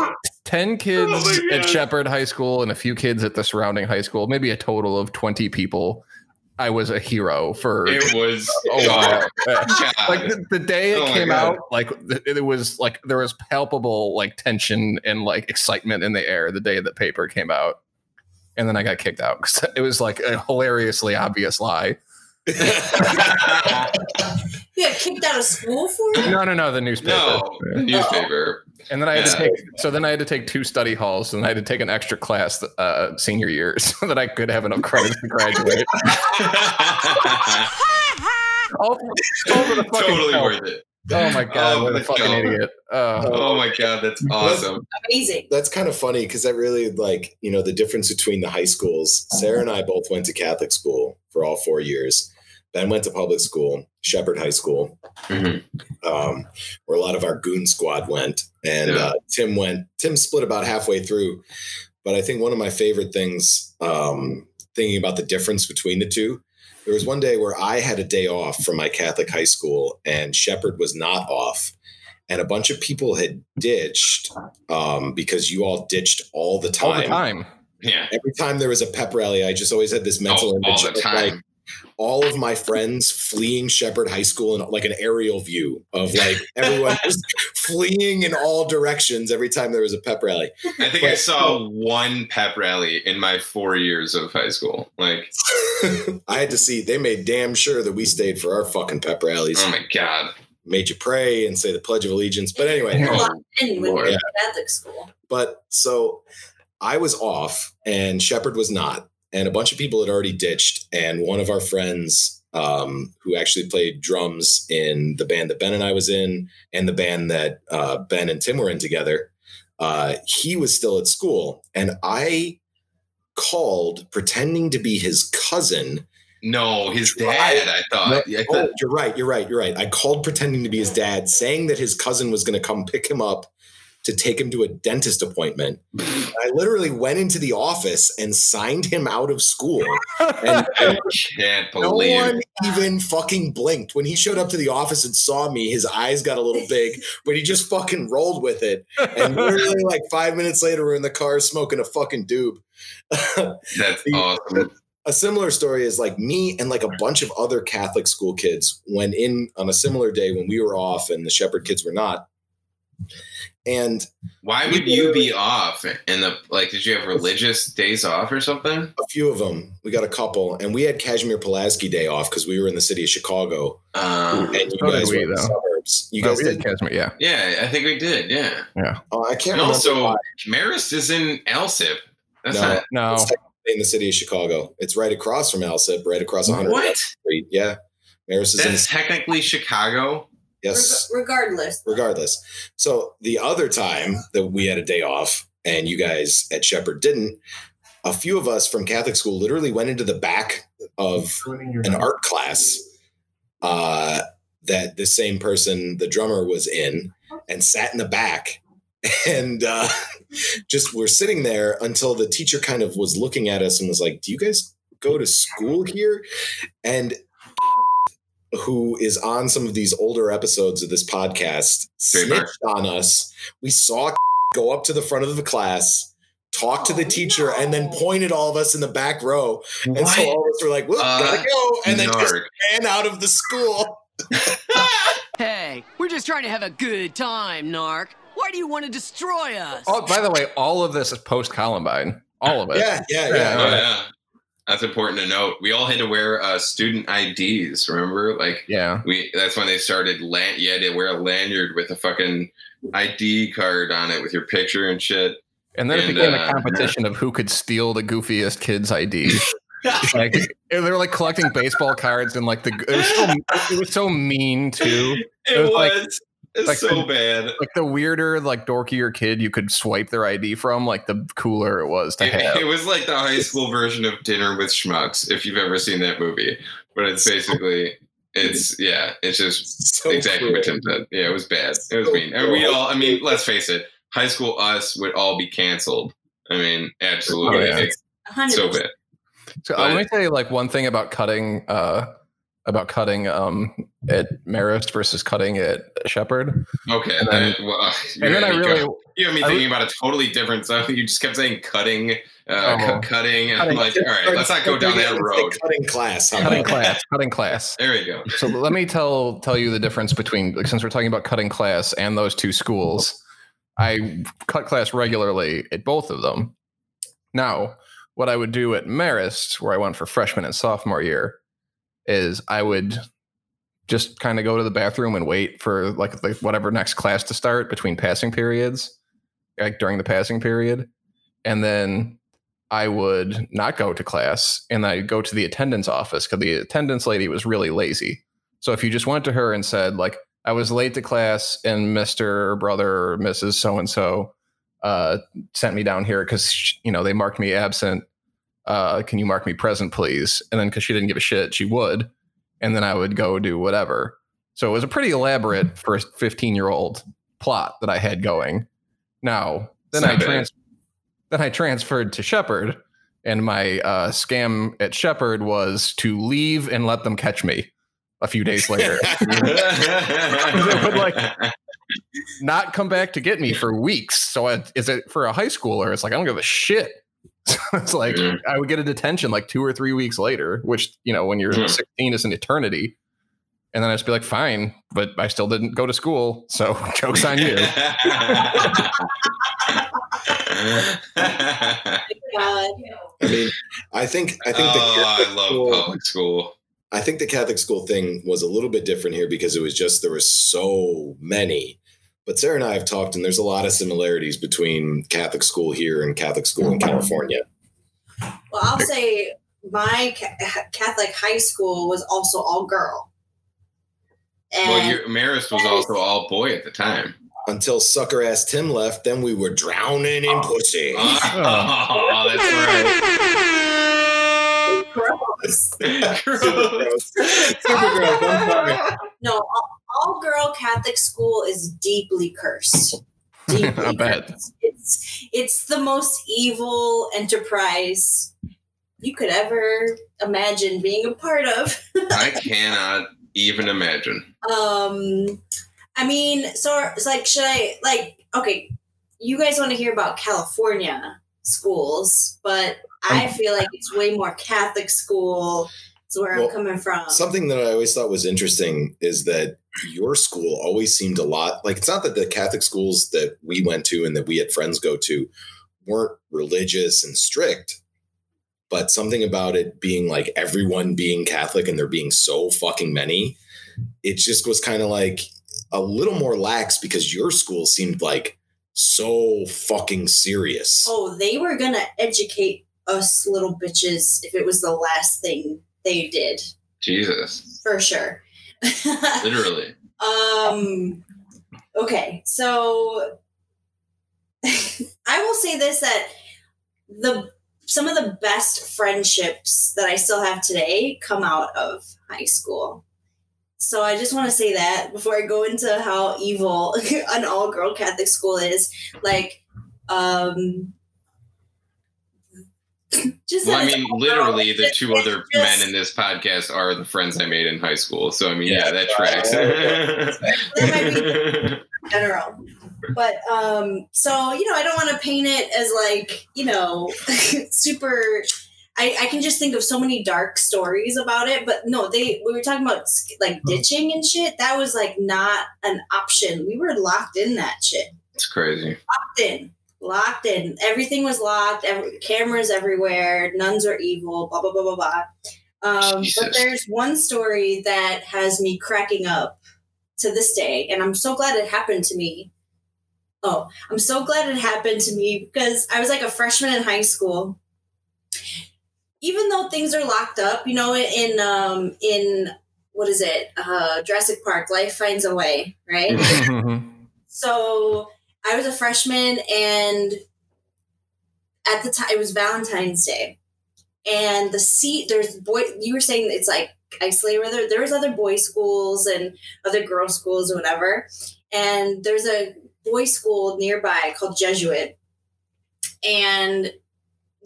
ten kids oh at Shepard High School and a few kids at the surrounding high school, maybe a total of twenty people, I was a hero for it was oh God. God. Like the, the day it oh came out, like it was like there was palpable like tension and like excitement in the air the day the paper came out. And then I got kicked out because it was like a hilariously obvious lie. You got kicked out of school for it? No, no, no, the newspaper. No, the newspaper. Oh. And then I had yeah. to take. So then I had to take two study halls, and I had to take an extra class uh, senior year so that I could have enough credits to graduate. All, all the totally hell. Worth it. Oh my god, oh, what a fucking no. idiot! Oh. oh my god, that's awesome, that's amazing. That's kind of funny because that really, like, you know, the difference between the high schools. Sarah and I both went to Catholic school for all four years. Then went to public school, Shepard High School, mm-hmm. um, where a lot of our goon squad went, and yeah. uh, Tim went. Tim split about halfway through, but I think one of my favorite things, um, thinking about the difference between the two. There was one day where I had a day off from my Catholic high school and Shepard was not off. And a bunch of people had ditched um, because you all ditched all the time. All the time. Yeah. Every time there was a pep rally, I just always had this mental oh, image all the of time. Like all of my friends fleeing Shepard High School and like an aerial view of like everyone just fleeing in all directions every time there was a pep rally. I think but, I saw one pep rally in my four years of high school. Like I had to see, they made damn sure that we stayed for our fucking pep rallies. Oh my God. Made you pray and say the Pledge of Allegiance. But anyway, oh, when Lord. You're at Catholic school. But so I was off and Shepard was not. And a bunch of people had already ditched. And one of our friends um, who actually played drums in the band that Ben and I was in and the band that uh, Ben and Tim were in together, uh, he was still at school. And I called pretending to be his cousin. No, his dad, I thought. I thought. Oh, you're right. You're right. You're right. I called pretending to be his dad, saying that his cousin was going to come pick him up to take him to a dentist appointment. I literally went into the office and signed him out of school. And I can't believe it. No one even fucking blinked. When he showed up to the office and saw me, his eyes got a little big, but he just fucking rolled with it. And literally like five minutes later, we're in the car smoking a fucking doob. That's awesome. A similar story is like me and like a bunch of other Catholic school kids went in on a similar day when we were off and the Shepard kids were not. And why would you be off in the, like, did you have religious days off or something? A few of them. We got a couple and we had Kazimir Pulaski day off because we were in the city of Chicago. Um, and you so guys we, were in the suburbs. You oh, guys did Kazimir, yeah. Yeah, I think we did, yeah. Yeah. Oh, I can't and remember. Also, why. Marist is in Alsip. That's no, not no. It's in the city of Chicago. It's right across from Alsip, right across one hundred. What? Street. Yeah. Marist is That's in That's technically Chicago. Yes. Regardless. Regardless. So the other time that we had a day off and you guys at Shepard didn't, a few of us from Catholic school literally went into the back of an art class uh, that the same person, the drummer, was in and sat in the back and uh, just were sitting there until the teacher kind of was looking at us and was like, do you guys go to school here? And who is on some of these older episodes of this podcast, snitched on us. We saw go up to the front of the class, talk to the teacher, and then pointed all of us in the back row. And what? So all of us were like, well, uh, gotta go. And then narc. Just ran out of the school. Hey, we're just trying to have a good time, narc. Why do you want to destroy us? Oh, by the way, all of this is post-Columbine. All of it. Yeah, yeah, yeah. yeah. Oh, yeah. That's important to note. We all had to wear uh, student I Ds, remember? Like, yeah, we. That's when they started. Lan- you had to wear a lanyard with a fucking I D card on it with your picture and shit. And then and, it became uh, a competition of who could steal the goofiest kid's I D. Like, they were like collecting baseball cards and like the. It was so, it was so mean too. It, it was. was. Like, it's like so the, bad. Like the weirder, like dorkier kid you could swipe their I D from, like the cooler it was to it, have. It was like the high school version of Dinner with Schmucks, if you've ever seen that movie. But it's basically, it's, yeah, it's just so exactly weird. What Tim said. Yeah, it was bad. It was so mean. And we all, I mean, let's face it, high school us would all be canceled. I mean, absolutely. Oh, yeah. It's so bad. So but, let me tell you like one thing about cutting, uh, about cutting um, at Marist versus cutting at Shepard. Okay. And then, I, well, and then I really... Go, you and me I thinking was, about a totally different stuff. You just kept saying cutting, uh, oh, cu- cutting, and cutting, I'm like, all right, let's not go down that road. Cutting class. Huh? Cutting class. Cutting class. There we go. So let me tell tell you the difference between, like, since we're talking about cutting class and those two schools, I cut class regularly at both of them. Now, what I would do at Marist, where I went for freshman and sophomore year, is I would just kind of go to the bathroom and wait for like, like whatever next class to start between passing periods, like during the passing period. And then I would not go to class, and I'd go to the attendance office because the attendance lady was really lazy. So if you just went to her and said like, I was late to class and Mister Brother or Missus So-and-so uh, sent me down here because, you know, they marked me absent. Uh, can you mark me present, please? And then because she didn't give a shit, she would. And then I would go do whatever. So it was a pretty elaborate first fifteen-year-old plot that I had going. Now, then I, trans- then I transferred to Shepard, and my uh, scam at Shepard was to leave and let them catch me a few days later. They would like not come back to get me for weeks. So I, is it for a high schooler? It's like, I don't give a shit. So it's like, mm. I would get a detention like two or three weeks later, which, you know, when you're mm. sixteen is an eternity. And then I'd just be like, fine, but I still didn't go to school. So joke's on you. I mean, I think, I think, oh, the I love school, public school. I think the Catholic school thing was a little bit different here because it was just, there were so many, but Sarah and I have talked and there's a lot of similarities between Catholic school here and Catholic school in California. Well, I'll say my ca- Catholic high school was also all girl. And well, your Marist was also all boy at the time. Until sucker ass Tim left. Then we were drowning in oh. pussy. Oh, oh, that's right. Gross. Gross. Super gross. Super gross. I'm sorry. No, all, all girl Catholic school is deeply cursed. Deeply I bet. Cursed. It's it's the most evil enterprise you could ever imagine being a part of. I cannot even imagine. Um, I mean, so it's like, should I like? Okay, you guys want to hear about California schools, but I feel like it's way more Catholic school. It's where well, I'm coming from. Something that I always thought was interesting is that your school always seemed a lot like, it's not that the Catholic schools that we went to and that we had friends go to weren't religious and strict, but something about it being like everyone being Catholic and there being so fucking many, it just was kind of like a little more lax because your school seemed like so fucking serious. Oh, they were going to educate us little bitches if it was the last thing they did. Jesus. For sure. Literally. Um. Okay, so I will say this, that the some of the best friendships that I still have today come out of high school. So I just want to say that before I go into how evil an all-girl Catholic school is. Like, um... Just well, I mean, literally, the two it's other just, men in this podcast are the friends I made in high school. So, I mean, yeah, yeah that tracks. That might be general. But, um, so, you know, I don't want to paint it as, like, you know, super... I, I can just think of so many dark stories about it. But, no, they we were talking about, like, ditching and shit. That was, like, not an option. We were locked in that shit. It's crazy. Locked in. Locked in. Everything was locked. Every, cameras everywhere. Nuns are evil. Blah, blah, blah, blah, blah. Um, but there's one story that has me cracking up to this day. And I'm so glad it happened to me. Oh, I'm so glad it happened to me because I was like a freshman in high school. Even though things are locked up, you know, in, um, in what is it? Uh, Jurassic Park, Life Finds a Way, right? So... I was a freshman, and at the time it was Valentine's Day, and the seat there's boy. You were saying it's like isolated. There, there was other boy schools and other girl schools or whatever, and there's a boy school nearby called Jesuit, and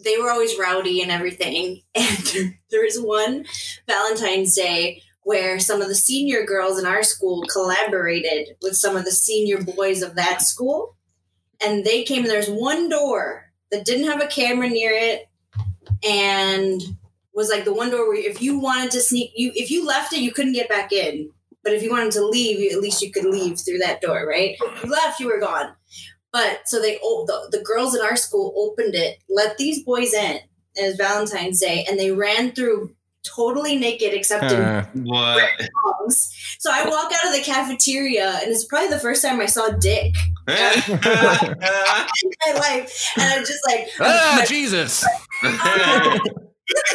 they were always rowdy and everything. And there was one Valentine's Day where some of the senior girls in our school collaborated with some of the senior boys of that school. And they came, and there's one door that didn't have a camera near it and was like the one door where if you wanted to sneak, you if you left it, you couldn't get back in. But if you wanted to leave, you, at least you could leave through that door, right? If you left, you were gone. But so they the, the girls in our school opened it, let these boys in. it was Valentine's Day, and they ran through totally naked except uh, in what? Songs. So I walk out of the cafeteria, and it's probably the first time I saw dick in my life. And I'm just like, ah, oh, Jesus. I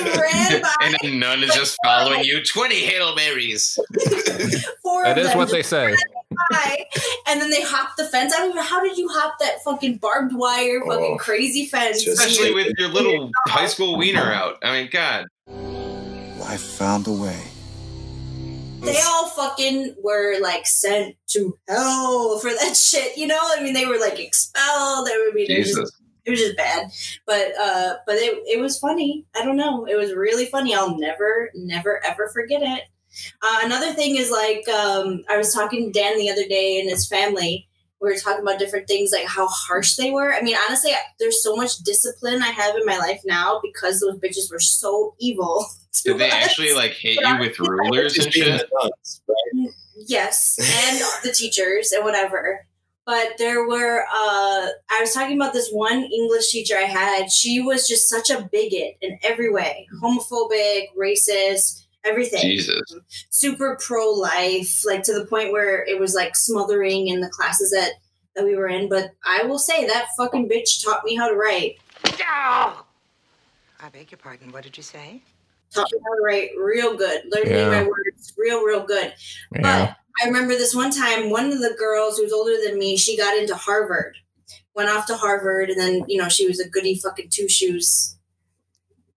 ran by. And then none is just following you. twenty Hail Marys. That is what they say. Hi. And then they hopped the fence. I don't even know, how did you hop that fucking barbed wire, oh, fucking crazy fence? Especially with your little high school wiener out. I mean, God. I found a way. They all fucking were like sent to hell for that shit, you know? I mean, they were like expelled. They were, I mean, it, was just, it was just bad. But uh, but it, it was funny. I don't know. It was really funny. I'll never, never, ever forget it. Uh, another thing is like, um, I was talking to Dan the other day and his family. We were talking about different things, like how harsh they were. I mean, honestly, there's so much discipline I have in my life now because those bitches were so evil. Did they us. actually like hit but you I, with rulers and shit? Adults, right? Yes, and the teachers and whatever. But there were, uh, I was talking about this one English teacher I had. She was just such a bigot in every way. Homophobic, racist, everything. Jesus. Super pro-life, like to the point where it was like smothering in the classes that, that we were in. But I will say that fucking bitch taught me how to write. Oh! I beg your pardon, what did you say? Taught me how to write real good. Learned yeah. my words real, real good. Yeah. But I remember this one time, one of the girls who's older than me, she got into Harvard, went off to Harvard, and then, you know, she was a goody fucking two-shoes,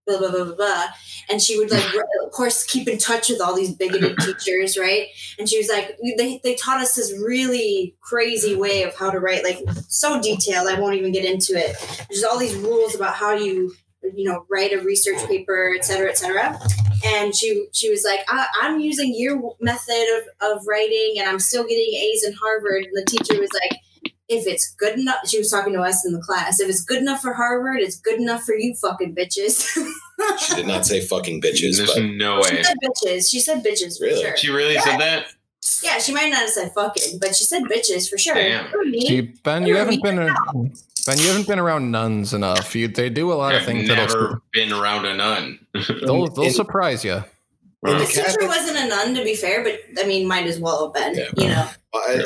blah, blah, blah, blah, blah. And she would, like, of course, keep in touch with all these bigoted teachers, right? And she was like, they, they taught us this really crazy way of how to write, like, so detailed, I won't even get into it. There's all these rules about how you... you know, write a research paper, et cetera, et cetera. And she she was like, I, I'm using your method of, of writing and I'm still getting A's in Harvard. And the teacher was like, if it's good enough, she was talking to us in the class, if it's good enough for Harvard, it's good enough for you fucking bitches. She did not say fucking bitches. There's but no way. She said bitches. She said bitches for really? sure. She really yeah. said that? Yeah, she might not have said fucking, but she said bitches for sure. Damn. She, Ben, you haven't been... A- Ben, you haven't been around nuns enough. You, they do a lot I've of things. I've never been around a nun. they'll they'll in, surprise you. Well, the teacher wasn't a nun, to be fair, but I mean, might as well have been. Yeah. You know,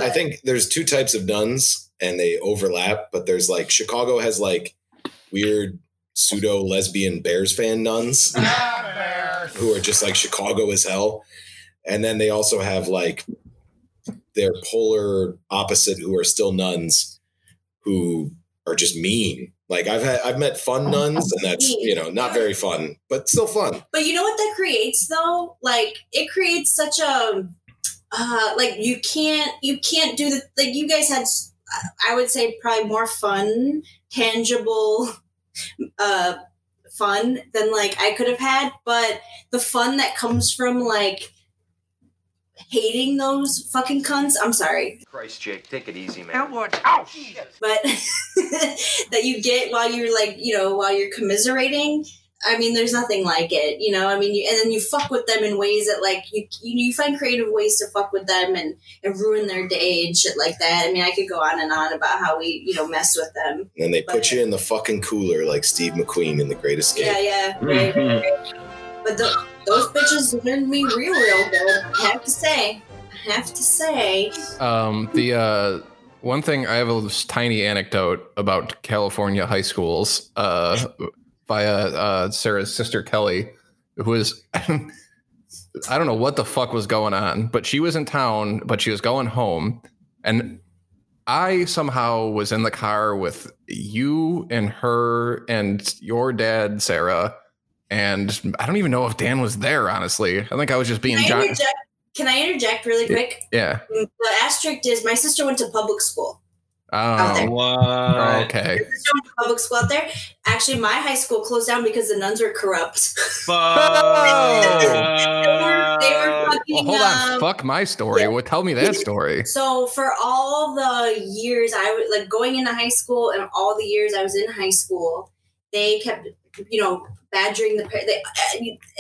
I, I think there's two types of nuns, and they overlap. But there's like Chicago has like weird pseudo lesbian Bears fan nuns who are just like Chicago as hell, and then they also have like their polar opposite who are still nuns who are just mean. Like I've had, I've met fun nuns, and that's, you know, not very fun, but still fun. But you know what that creates though? Like it creates such a, uh, like you can't, you can't do the, like you guys had, I would say probably more fun, tangible, uh, fun than like I could have had. But the fun that comes from like hating those fucking cunts. I'm sorry. Christ, Jake, take it easy, man. Oh, shit. But that you get while you're like, you know, while you're commiserating. I mean, there's nothing like it, you know. I mean, you, and then you fuck with them in ways that like you you find creative ways to fuck with them and, and ruin their day and shit like that. I mean, I could go on and on about how we, you know, mess with them. And then they but, put you in the fucking cooler like Steve McQueen in The Great Escape. Yeah, yeah, right, right, right. But the. Those bitches learned me real, real good. I have to say, I have to say. Um, the uh, one thing I have a tiny anecdote about California high schools uh, by uh, uh, Sarah's sister Kelly, who was I don't know what the fuck was going on, but she was in town, but she was going home, and I somehow was in the car with you and her and your dad, Sarah. And I don't even know if Dan was there, honestly. I think I was just being... Can I John- interject, Can I interject really quick? Yeah. The asterisk is my sister went to public school. Oh, out there. What? Okay. My sister went to public school out there. Actually, my high school closed down because the nuns were corrupt. Fuck. They were fucking... Well, hold on. Um, Fuck my story. Yeah. Well, tell me that story. So for all the years, I was like going into high school and all the years I was in high school, they kept... you know, badgering the parents.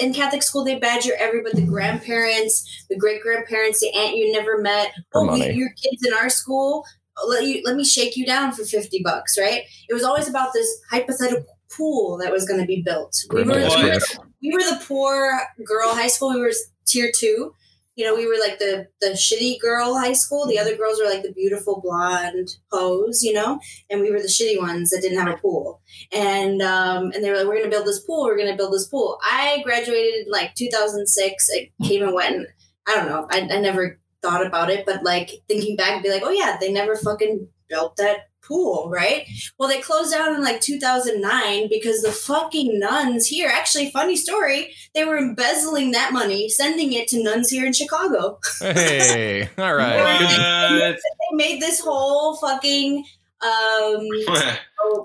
In Catholic school, they badger everybody, the grandparents, the great-grandparents, the aunt you never met. Oh, we, your kids in our school let you let me shake you down for fifty bucks, right? It was always about this hypothetical pool that was going to be built. We were, we, were, we were the poor girl high school. We were tier two. You know, we were like the, the shitty girl high school. The other girls were like the beautiful blonde hoes, you know, and we were the shitty ones that didn't have a pool. And um, and they were like, we're going to build this pool. We're going to build this pool. I graduated in like two thousand six. I came and went. And, I don't know. I, I never thought about it. But like thinking back and be like, oh, yeah, they never fucking built that pool, right? Well, they closed down in like two thousand nine because the fucking nuns here, actually funny story, they were embezzling that money, sending it to nuns here in Chicago. Hey, all right. They, made, they made this whole fucking um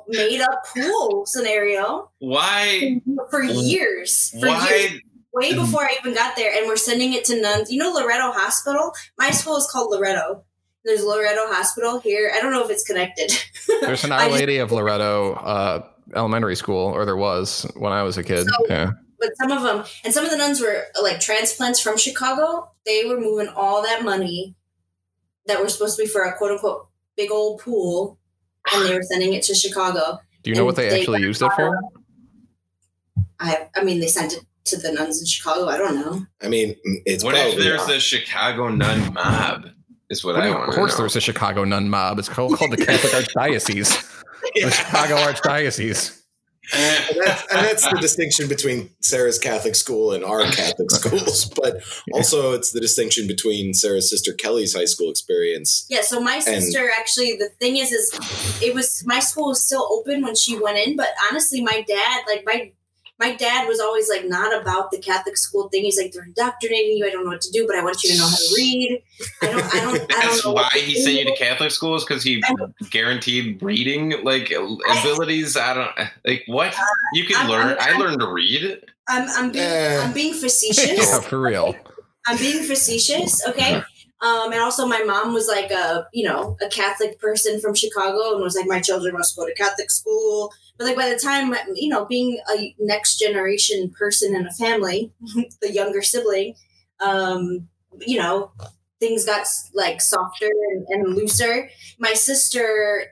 made up pool scenario. Why? For years. For why? Years. Way before I even got there, and we're sending it to nuns. You know Loretto Hospital? My school is called Loretto. There's Loretto Hospital here. I don't know if it's connected. There's an Our Lady of Loretto uh, elementary school, or there was when I was a kid. So, yeah. But some of them, and some of the nuns were like transplants from Chicago. They were moving all that money that were supposed to be for a quote unquote big old pool, and they were sending it to Chicago. Do you know and what they, they actually used it for? I, I mean, they sent it to the nuns in Chicago. I don't know. I mean, it's what if there's not. The Chicago nun mob? Is what, what I want. Of course, there's a Chicago nun mob. It's called, called the Catholic Archdiocese. Yeah. The Chicago Archdiocese. And that's, and that's the distinction between Sarah's Catholic school and our Catholic schools, but also it's the distinction between Sarah's sister Kelly's high school experience. Yeah, so my sister and, actually, the thing is, is it was my school was still open when she went in, but honestly, my dad, like my. My dad was always like not about the Catholic school thing. He's like, they're indoctrinating you. I don't know what to do, but I want you to know how to read. I don't. I don't. I That's don't know why he do. sent you to Catholic schools, because he guaranteed reading like abilities. I, I don't like what uh, you can I'm, learn. I'm, I'm, I learned to read. I'm. I'm being. Uh, I'm being facetious. Yeah, for real. I'm being facetious. Okay. Um, and also my mom was like a, you know, a Catholic person from Chicago and was like, my children must go to Catholic school. But like by the time, you know, being a next generation person in a family, the younger sibling, um, you know, things got like softer and, and looser. My sister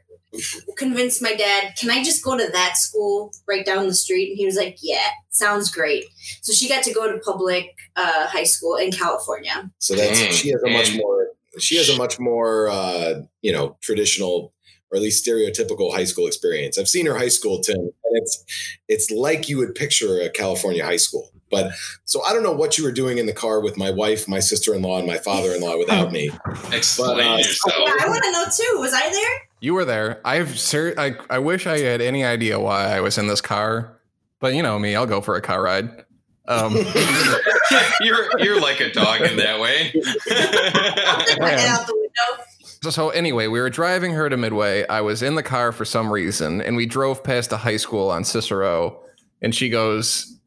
convinced my dad, can I just go to that school right down the street? And he was like, yeah, sounds great. So she got to go to public uh, high school in California. So that's she has a much more she has a much more uh, you know, traditional or at least stereotypical high school experience. I've seen her high school, Tim, and it's it's like you would picture a California high school. But so I don't know what you were doing in the car with my wife, my sister-in-law, and my father-in-law without me. Explain but, uh, yourself. Yeah, I want to know too. Was I there? You were there. I've ser- I, I wish I had any idea why I was in this car, but you know me, I'll go for a car ride. Um, you're you're like a dog in that way. I'll stick my head out the window. So, so anyway, we were driving her to Midway. I was in the car for some reason, and we drove past a high school on Cicero, and she goes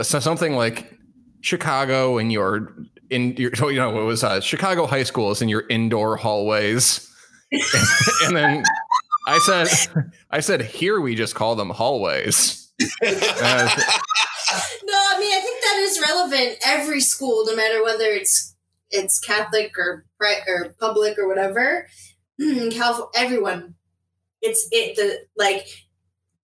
something like Chicago, and your in your you know it was uh, Chicago high schools in your indoor hallways. And then I said, I said, here we just call them hallways. Uh, no, I mean, I think that is relevant. Every school, no matter whether it's it's Catholic or or public or whatever, California, everyone, it's it the like.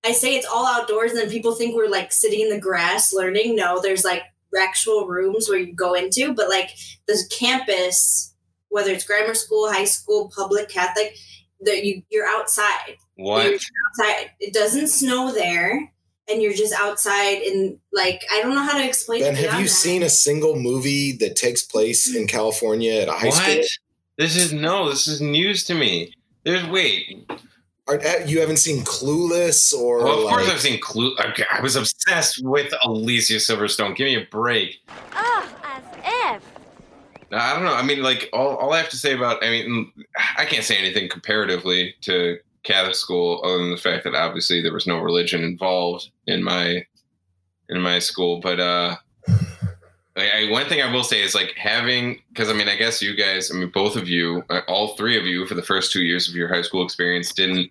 I say it's all outdoors, and then people think we're like sitting in the grass learning. No, there's like actual rooms where you go into, but like the campus. Whether it's grammar school, high school, public, Catholic, that you you're outside. What? You're outside. It doesn't snow there, and you're just outside. And like, I don't know how to explain. Ben, have you that. seen a single movie that takes place in California at a high what? school? This is no. This is news to me. There's wait. Are, you haven't seen Clueless or? Well, of like, course I've seen Clueless. Okay, I was obsessed with Alicia Silverstone. Give me a break. Oh, as if. I don't know. I mean, like, all, all I have to say about, I mean, I can't say anything comparatively to Catholic school other than the fact that obviously there was no religion involved in my in my school. But uh, I, one thing I will say is, like, having, because, I mean, I guess you guys, I mean, both of you, all three of you for the first two years of your high school experience didn't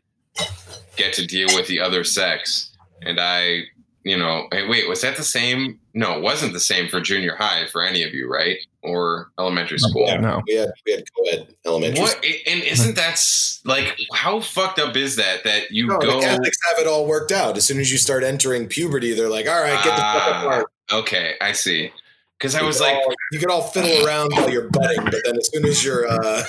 get to deal with the other sex. And I, you know, wait, was that the same? No, it wasn't the same for junior high for any of you, right? Or elementary school. Yeah, no. We had, we had co-ed elementary what, school. And isn't that, like, how fucked up is that, that you no, go... the Catholics have it all worked out. As soon as you start entering puberty, they're like, all right, get the uh, fuck apart. Okay, I see. Because I was like... All, you can all fiddle around while you're budding, but then as soon as you're... Uh,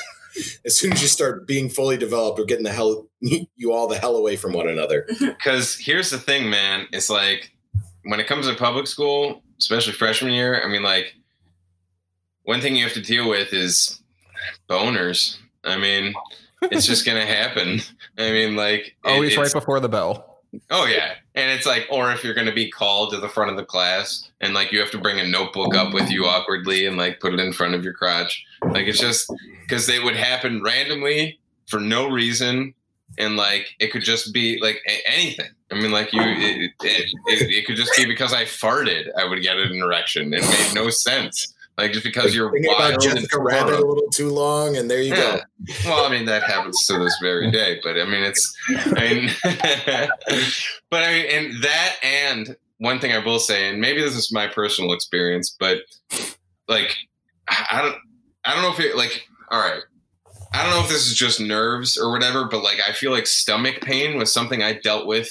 as soon as you start being fully developed, or getting the hell, you all the hell away from one another. Because here's the thing, man. It's like when it comes to public school, especially freshman year, I mean, like one thing you have to deal with is boners. I mean, it's just going to happen. I mean, like always right before the bell. Oh, yeah. And it's like, or if you're going to be called to the front of the class and like you have to bring a notebook up with you awkwardly and like put it in front of your crotch. Like it's just because they would happen randomly for no reason. And like it could just be like a- anything. I mean, like you, it, it, it, it could just be because I farted, I would get an erection. It made no sense. Like just because like you're wild about Jessica and Rabbit a little too long, and there you yeah. go. Well, I mean that happens to this very day, but I mean it's, I mean, but I mean, and that, and one thing I will say, and maybe this is my personal experience, but like I don't, I don't know if it like, all right, I don't know if this is just nerves or whatever, but like I feel like stomach pain was something I dealt with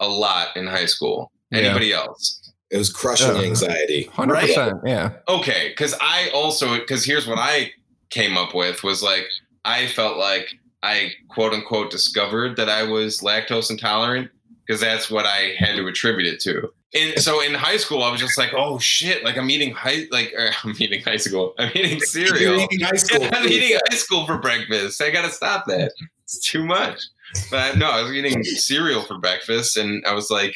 a lot in high school. Yeah. Anybody else? It was crushing uh, anxiety. one hundred percent, right? Yeah. Okay, because I also, because here's what I came up with was like, I felt like I quote unquote discovered that I was lactose intolerant because that's what I had to attribute it to. And so in high school, I was just like, oh shit, like I'm eating high, like uh, I'm eating high school. I'm eating cereal. You're eating high school. Yeah, I'm eating high school for breakfast. I got to stop that. It's too much. But no, I was eating cereal for breakfast, and I was like,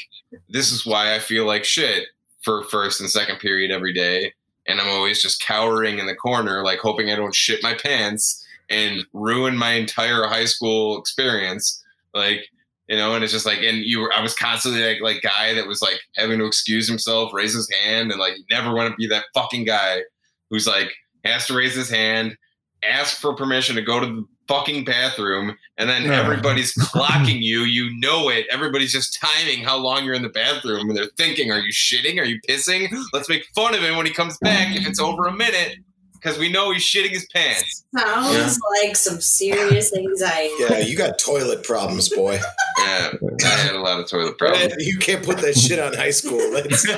this is why I feel like shit for first and second period every day. And I'm always just cowering in the corner, like hoping I don't shit my pants and ruin my entire high school experience. Like, you know, and it's just like, and you were, I was constantly like, like guy that was like having to excuse himself, raise his hand, and like, you never want to be that fucking guy who's like, has to raise his hand, ask for permission to go to the fucking bathroom, and then yeah. everybody's clocking you. You know it. Everybody's just timing how long you're in the bathroom, and they're thinking, are you shitting? Are you pissing? Let's make fun of him when he comes back if it's over a minute, because we know he's shitting his pants. Sounds yeah. like some serious anxiety. Yeah, you got toilet problems, boy. Yeah, I had a lot of toilet problems. You can't put that shit on high school. That's,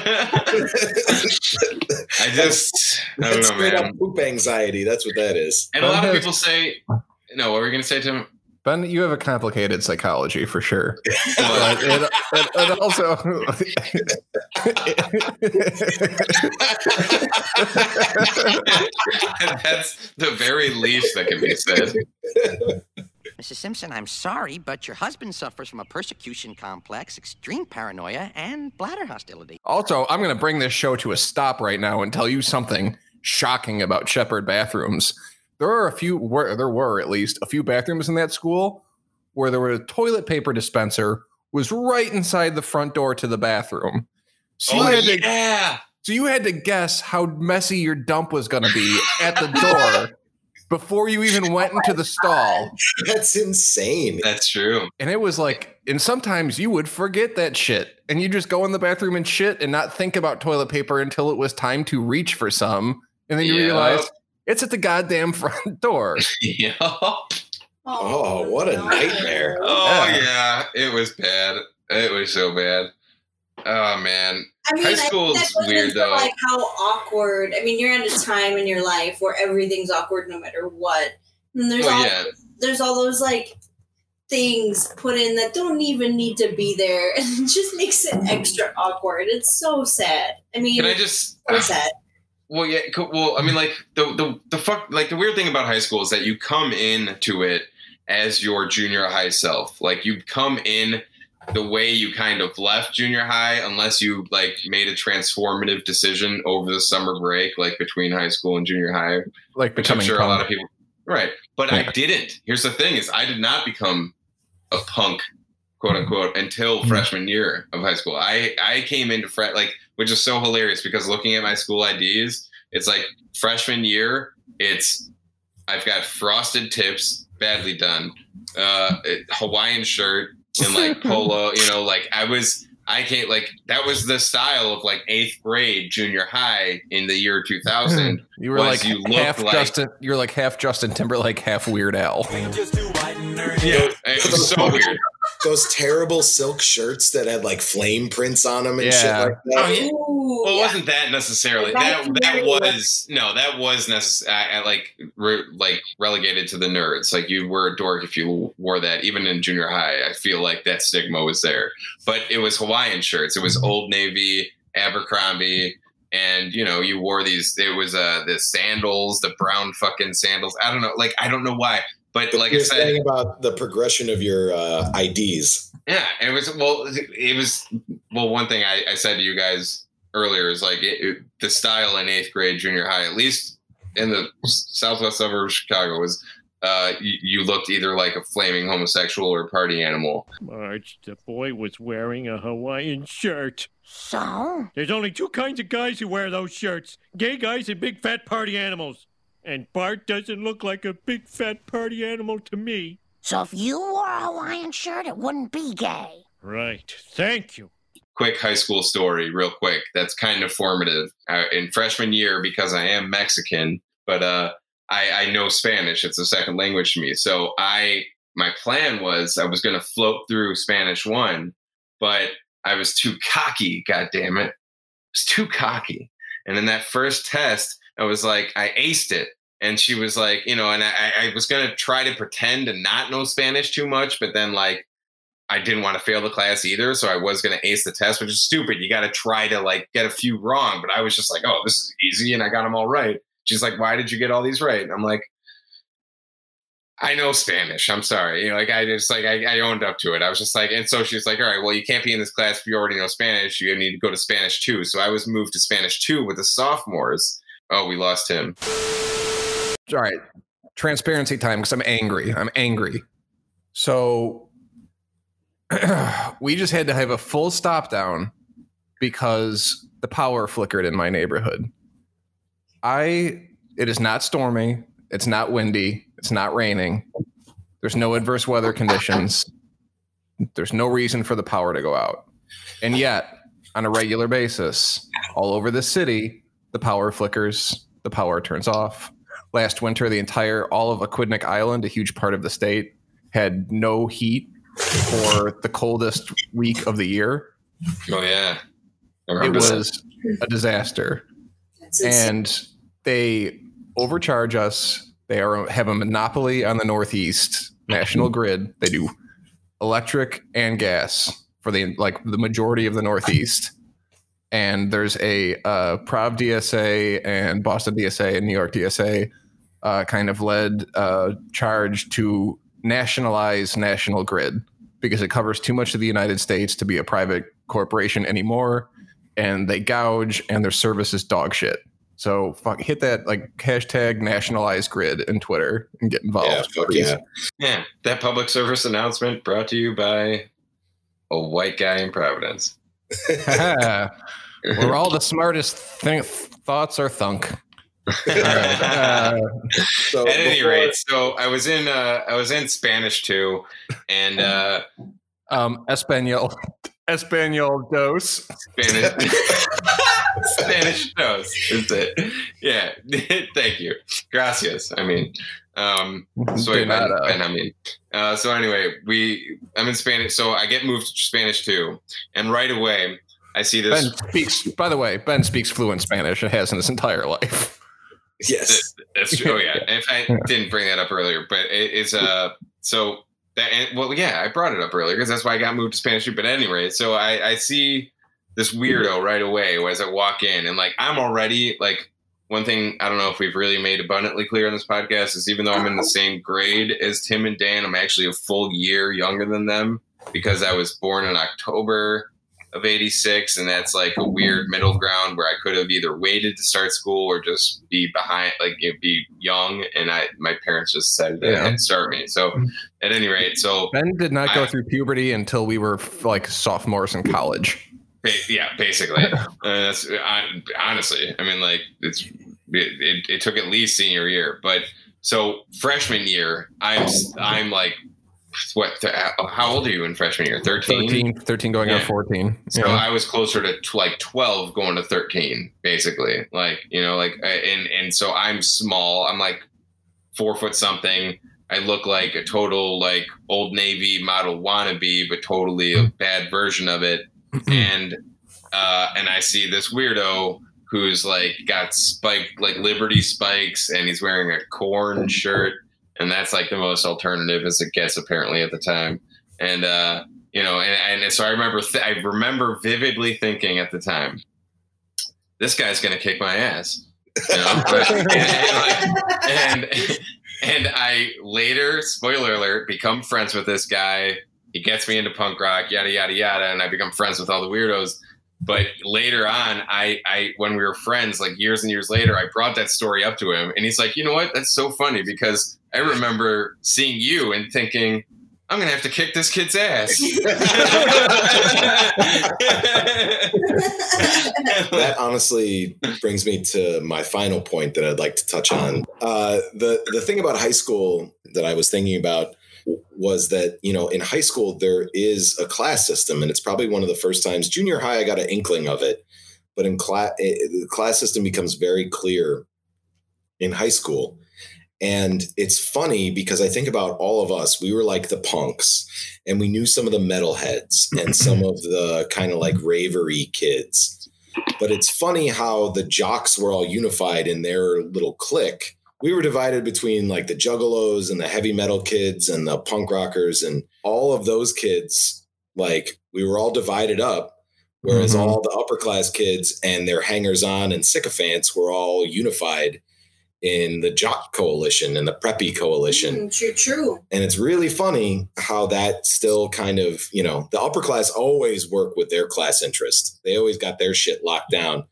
I just, I don't know, man. That's poop anxiety. That's what that is. And a lot of people say... No, what were you going to say, Tim? Ben, you have a complicated psychology for sure. But it, it, it also... That's the very least that can be said. Missus Simpson, I'm sorry, but your husband suffers from a persecution complex, extreme paranoia, and bladder hostility. Also, I'm going to bring this show to a stop right now and tell you something shocking about Shepard bathrooms. There are a few, where there were at least a few bathrooms in that school where there were a toilet paper dispenser was right inside the front door to the bathroom. So oh, you had to, yeah. So you had to guess how messy your dump was going to be at the door before you even went into the stall. That's insane. That's true. And it was like, and sometimes you would forget that shit and you just go in the bathroom and shit and not think about toilet paper until it was time to reach for some. And then you yeah. realize it's at the goddamn front door. Yeah. Oh, oh, what a nightmare. Oh, yeah. yeah. It was bad. It was so bad. Oh, man. I mean, high school is weird, though. Like, how awkward. I mean, you're at a time in your life where everything's awkward no matter what. And there's, oh, all, yeah. there's all those, like, things put in that don't even need to be there. And it just makes it extra awkward. It's so sad. I mean, Can I just, so uh, sad. Well, yeah. Well, I mean, like the, the the fuck, like the weird thing about high school is that you come in to it as your junior high self. Like you come in the way you kind of left junior high, unless you like made a transformative decision over the summer break, like between high school and junior high. Like becoming, I'm sure, punk. A lot of people, right? But yeah. I didn't. Here's the thing: is I did not become a punk, quote unquote, until freshman year of high school. I I came into fret like. Which is so hilarious because looking at my school I Ds, it's like freshman year, it's I've got frosted tips, badly done, uh, Hawaiian shirt, and like polo. You know, like I was I can't, like, that was the style of, like, eighth grade, junior high in the year two thousand. You were like, you half like, Justin, you're like half Justin Timberlake, half Weird Al. Yeah, it was so weird. Those terrible silk shirts that had, like, flame prints on them and yeah. shit like that. Oh, yeah. Ooh, well, it yeah. wasn't that necessarily. That that, that was, no, that was necessary, like, re- like, relegated to the nerds. Like, you were a dork if you wore that, even in junior high. I feel like that stigma was there. But it was Hawaiian shirts. It was Old Navy, Abercrombie, and, you know, you wore these, it was uh, the sandals, the brown fucking sandals. I don't know, like, I don't know why. But, but like I said, you're saying about the progression of your uh, I Ds. Yeah, it was well. It was well. One thing I, I said to you guys earlier is like it, it, the style in eighth grade, junior high, at least in the southwest suburbs of Chicago, was uh, you, you looked either like a flaming homosexual or a party animal. Marge, the boy was wearing a Hawaiian shirt. So there's only two kinds of guys who wear those shirts: gay guys and big fat party animals. And Bart doesn't look like a big fat party animal to me. So if you wore a Hawaiian shirt, it wouldn't be gay. Right. Thank you. Quick high school story, real quick. That's kind of formative. Uh, in freshman year, because I am Mexican, but uh, I, I know Spanish. It's a second language to me. So I, my plan was I was going to float through Spanish one, but I was too cocky. God damn it. I was too cocky. And in that first test, I was like, I aced it. And she was like, you know, and I, I was going to try to pretend to not know Spanish too much. But then, like, I didn't want to fail the class either. So I was going to ace the test, which is stupid. You got to try to, like, get a few wrong. But I was just like, oh, this is easy. And I got them all right. She's like, why did you get all these right? And I'm like, I know Spanish. I'm sorry. You know, like I just like I, I owned up to it. I was just like, and so she's like, all right, well, you can't be in this class if you already know Spanish. You need to go to Spanish two. So I was moved to Spanish two with the sophomores. Oh, we lost him. All right. Transparency time, because I'm angry. I'm angry. So we just had to have a full stop down because the power flickered in my neighborhood. I, it is not stormy. It's not windy. It's not raining. There's no adverse weather conditions. There's no reason for the power to go out. And yet, on a regular basis, all over the city, the power flickers, the power turns off. Last winter, the entire, all of Aquidneck Island, a huge part of the state, had no heat for the coldest week of the year. Oh, yeah. It was a disaster. And they overcharge us. They are have a monopoly on the Northeast, National Grid. They do electric and gas for the like the majority of the Northeast. And there's a uh, Prov D S A and Boston D S A and New York D S A uh, kind of led uh, charge to nationalize National Grid because it covers too much of the United States to be a private corporation anymore. And they gouge and their service is dog shit. So fuck, hit that like hashtag nationalize grid in Twitter and get involved. Yeah, yeah. yeah, that public service announcement brought to you by a white guy in Providence. We're all the smartest think thoughts are thunk. uh, so At any before, rate, so I was in uh, I was in Spanish too, and uh, um, Espanol, Espanol dos, Spanish, Spanish dos is it? Yeah, thank you, gracias. I mean, um, so I, I mean, uh, so anyway, we I'm in Spanish, so I get moved to Spanish too, and right away I see this. Ben speaks. By the way, Ben speaks fluent Spanish. It has in his entire life. Yes, that's true. Oh, yeah. If I didn't bring that up earlier, but it, it's uh, so that and, well, yeah, I brought it up earlier because that's why I got moved to Spanish too. But anyway, so I, I see this weirdo right away as I walk in, and like I'm already like one thing I don't know if we've really made abundantly clear on this podcast is even though I'm in the same grade as Tim and Dan, I'm actually a full year younger than them because I was born in October of eighty-six, and that's like a weird middle ground where I could have either waited to start school or just be behind, like be young. And I, my parents just decided yeah. to start me. So, at any rate, so Ben did not I, go through puberty until we were like sophomores in college. Yeah, basically. uh, that's, I, honestly, I mean, like it's it, it, it took at least senior year, but so freshman year, I'm I'm like what, th- how old are you in freshman year? thirteen? thirteen, thirteen going yeah. on fourteen. So yeah. I was closer to t- like twelve going to thirteen, basically. Like, you know, like, and, and so I'm small. I'm like four foot something. I look like a total like Old Navy model wannabe, but totally a bad version of it. And, uh, and I see this weirdo who's like got spiked, like Liberty spikes, and he's wearing a corn shirt. And that's like the most alternative as it gets, apparently, at the time. And, uh, you know, and, and so I remember, th- I remember vividly thinking at the time, this guy's going to kick my ass. You know? But, and, and, like, and, and I later, spoiler alert, become friends with this guy. He gets me into punk rock, yada, yada, yada. And I become friends with all the weirdos. But later on, I, I, when we were friends, like years and years later, I brought that story up to him, and he's like, you know what? That's so funny, because I remember seeing you and thinking, I'm going to have to kick this kid's ass. That honestly brings me to my final point that I'd like to touch on. Uh, the, the thing about high school that I was thinking about was that, you know, in high school, there is a class system, and it's probably one of the first times. Junior high, I got an inkling of it, but in class, the class system becomes very clear in high school. And it's funny because I think about all of us, we were like the punks, and we knew some of the metalheads and some of the kind of like ravery kids, but it's funny how the jocks were all unified in their little clique. We were divided between like the juggalos and the heavy metal kids and the punk rockers and all of those kids. Like, we were all divided up, whereas mm-hmm. all the upper class kids and their hangers on and sycophants were all unified in the jock coalition and the preppy coalition. Mm, true, true. And it's really funny how that still kind of, you know, the upper class always work with their class interest. They always got their shit locked down.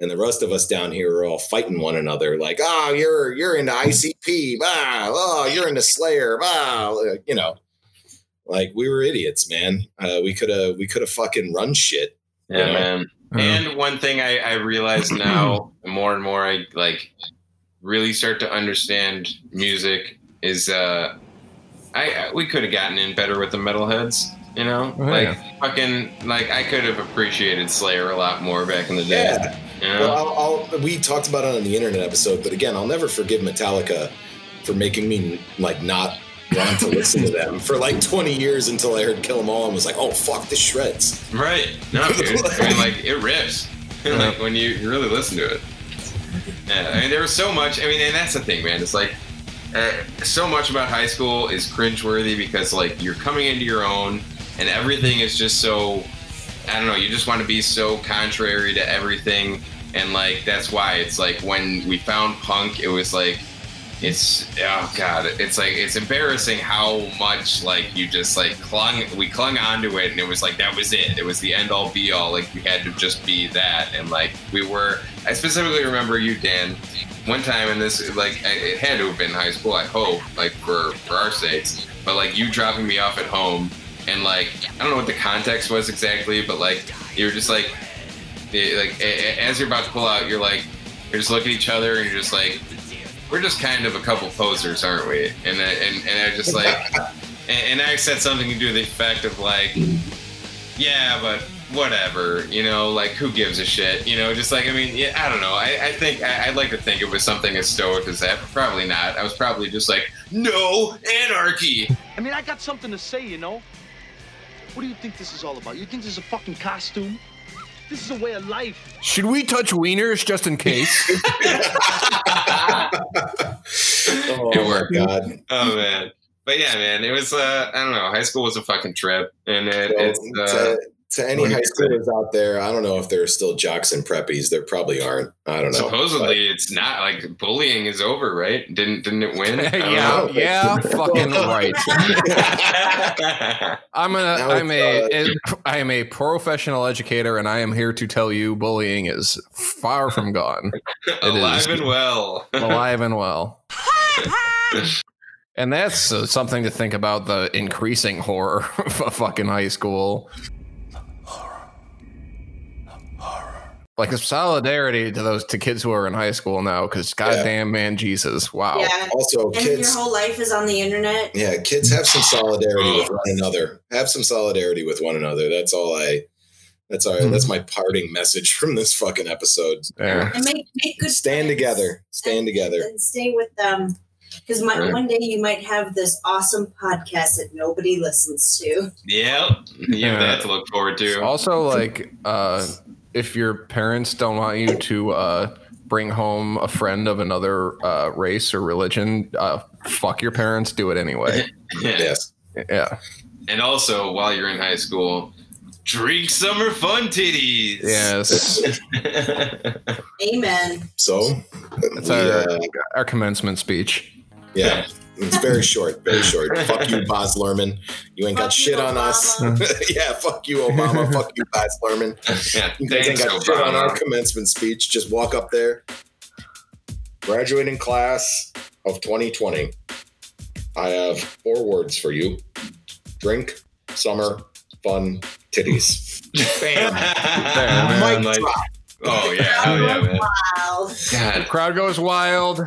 And the rest of us down here are all fighting one another, like, oh, you're you're into I C P, bah. Oh, you're into Slayer, bah. You know, like, we were idiots, man. Uh, we could have we could have fucking run shit. Yeah, you know? Man. Uh-huh. And one thing I, I realize now, more and more, I like really start to understand music is, uh, I, I we could have gotten in better with the metalheads. You know, oh, like yeah. fucking, like I could have appreciated Slayer a lot more back in the day. Yeah. You know? Well, I'll, I'll, we talked about it on the internet episode, but again, I'll never forgive Metallica for making me like not want to listen to them for like twenty years until I heard Kill 'Em All and was like, oh fuck, this shreds. Right. No, dude. I mean, like, it rips. Like, when you really listen to it. Yeah, I mean, there was so much. I mean, and that's the thing, man. It's like uh, so much about high school is cringeworthy because like you're coming into your own. And everything is just so, I don't know, you just want to be so contrary to everything. And, like, that's why it's, like, when we found punk, it was, like, it's, oh, God. It's, like, it's embarrassing how much, like, you just, like, clung, we clung onto it. And it was, like, that was it. It was the end-all, be-all. Like, we had to just be that. And, like, we were, I specifically remember you, Dan, one time in this, like, it had to have been high school, I hope, like, for, for our sakes. But, like, you dropping me off at home. And like, I don't know what the context was exactly, but like, you're just like, like as you're about to pull out, you're like, you're just looking at each other and you're just like, we're just kind of a couple posers, aren't we? And I, and, and I just like, and, and I said something to do the effect of like, yeah, but whatever, you know, like who gives a shit, you know, just like, I mean, yeah, I don't know. I, I think I, I'd like to think it was something as stoic as that, but probably not. I was probably just like, no, anarchy. I mean, I got something to say, you know. What do you think this is all about? You think this is a fucking costume? This is a way of life. Should we touch wieners just in case? Oh, it worked. God. Oh, man. But yeah, man, it was, uh, I don't know. High school was a fucking trip. And it, well, it's. Uh, to, to any high schoolers out there, I don't know if there are still jocks and preppies. There probably aren't. I don't know. Supposedly, but it's not. Like, bullying is over, right? Didn't didn't it win? yeah, yeah, fucking right. I'm a, I'm a, a, I am a professional educator, and I am here to tell you, bullying is far from gone. alive and well. alive and well. And that's uh, something to think about: the increasing horror of fucking high school. Like a solidarity to those to kids who are in high school now, because goddamn yeah. man, Jesus, wow. Yeah. Also, and kids, your whole life is on the internet. Yeah, kids, have some solidarity with one another. Have some solidarity with one another. That's all I. That's all. Mm-hmm. That's my parting message from this fucking episode. Yeah. And make, make good stand friends. together. Stand and, together. And stay with them, because right. one day you might have this awesome podcast that nobody listens to. Yeah, you have that to look forward to. Also, like. uh If your parents don't want you to uh, bring home a friend of another uh, race or religion, uh, fuck your parents. Do it anyway. Yeah. Yes. Yeah. And also, while you're in high school, drink summer fun titties. Yes. Amen. So that's we, our, uh, our commencement speech. Yeah. It's very short, very short. Fuck you, Baz Luhrmann. You ain't fuck got shit you, on us. Yeah, fuck you, Obama. Fuck you, Baz Luhrmann. Yeah, you ain't got Obama. Shit on our commencement speech. Just walk up there. Graduating class of twenty twenty. I have four words for you. Drink, summer, fun, titties. Bam. Bam. Mic drop. Oh, yeah. Oh, yeah, man. Wow. God. The crowd goes wild.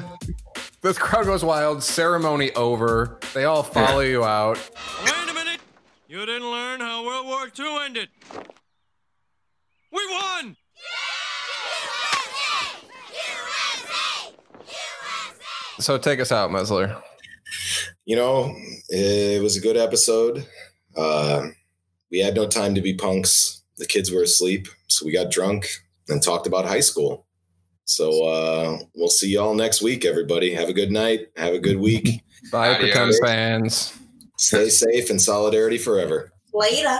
The crowd goes wild. Ceremony over. They all follow yeah. you out. Wait a minute. You didn't learn how World War Two ended. We won! U S A! U S A! U S A! So take us out, Mesler. You know, it was a good episode. Uh, we had no time to be punks. The kids were asleep, so we got drunk and talked about high school. So uh, we'll see y'all next week, everybody. Have a good night. Have a good week. Bye, Pretend fans. Stay safe and solidarity forever. Later.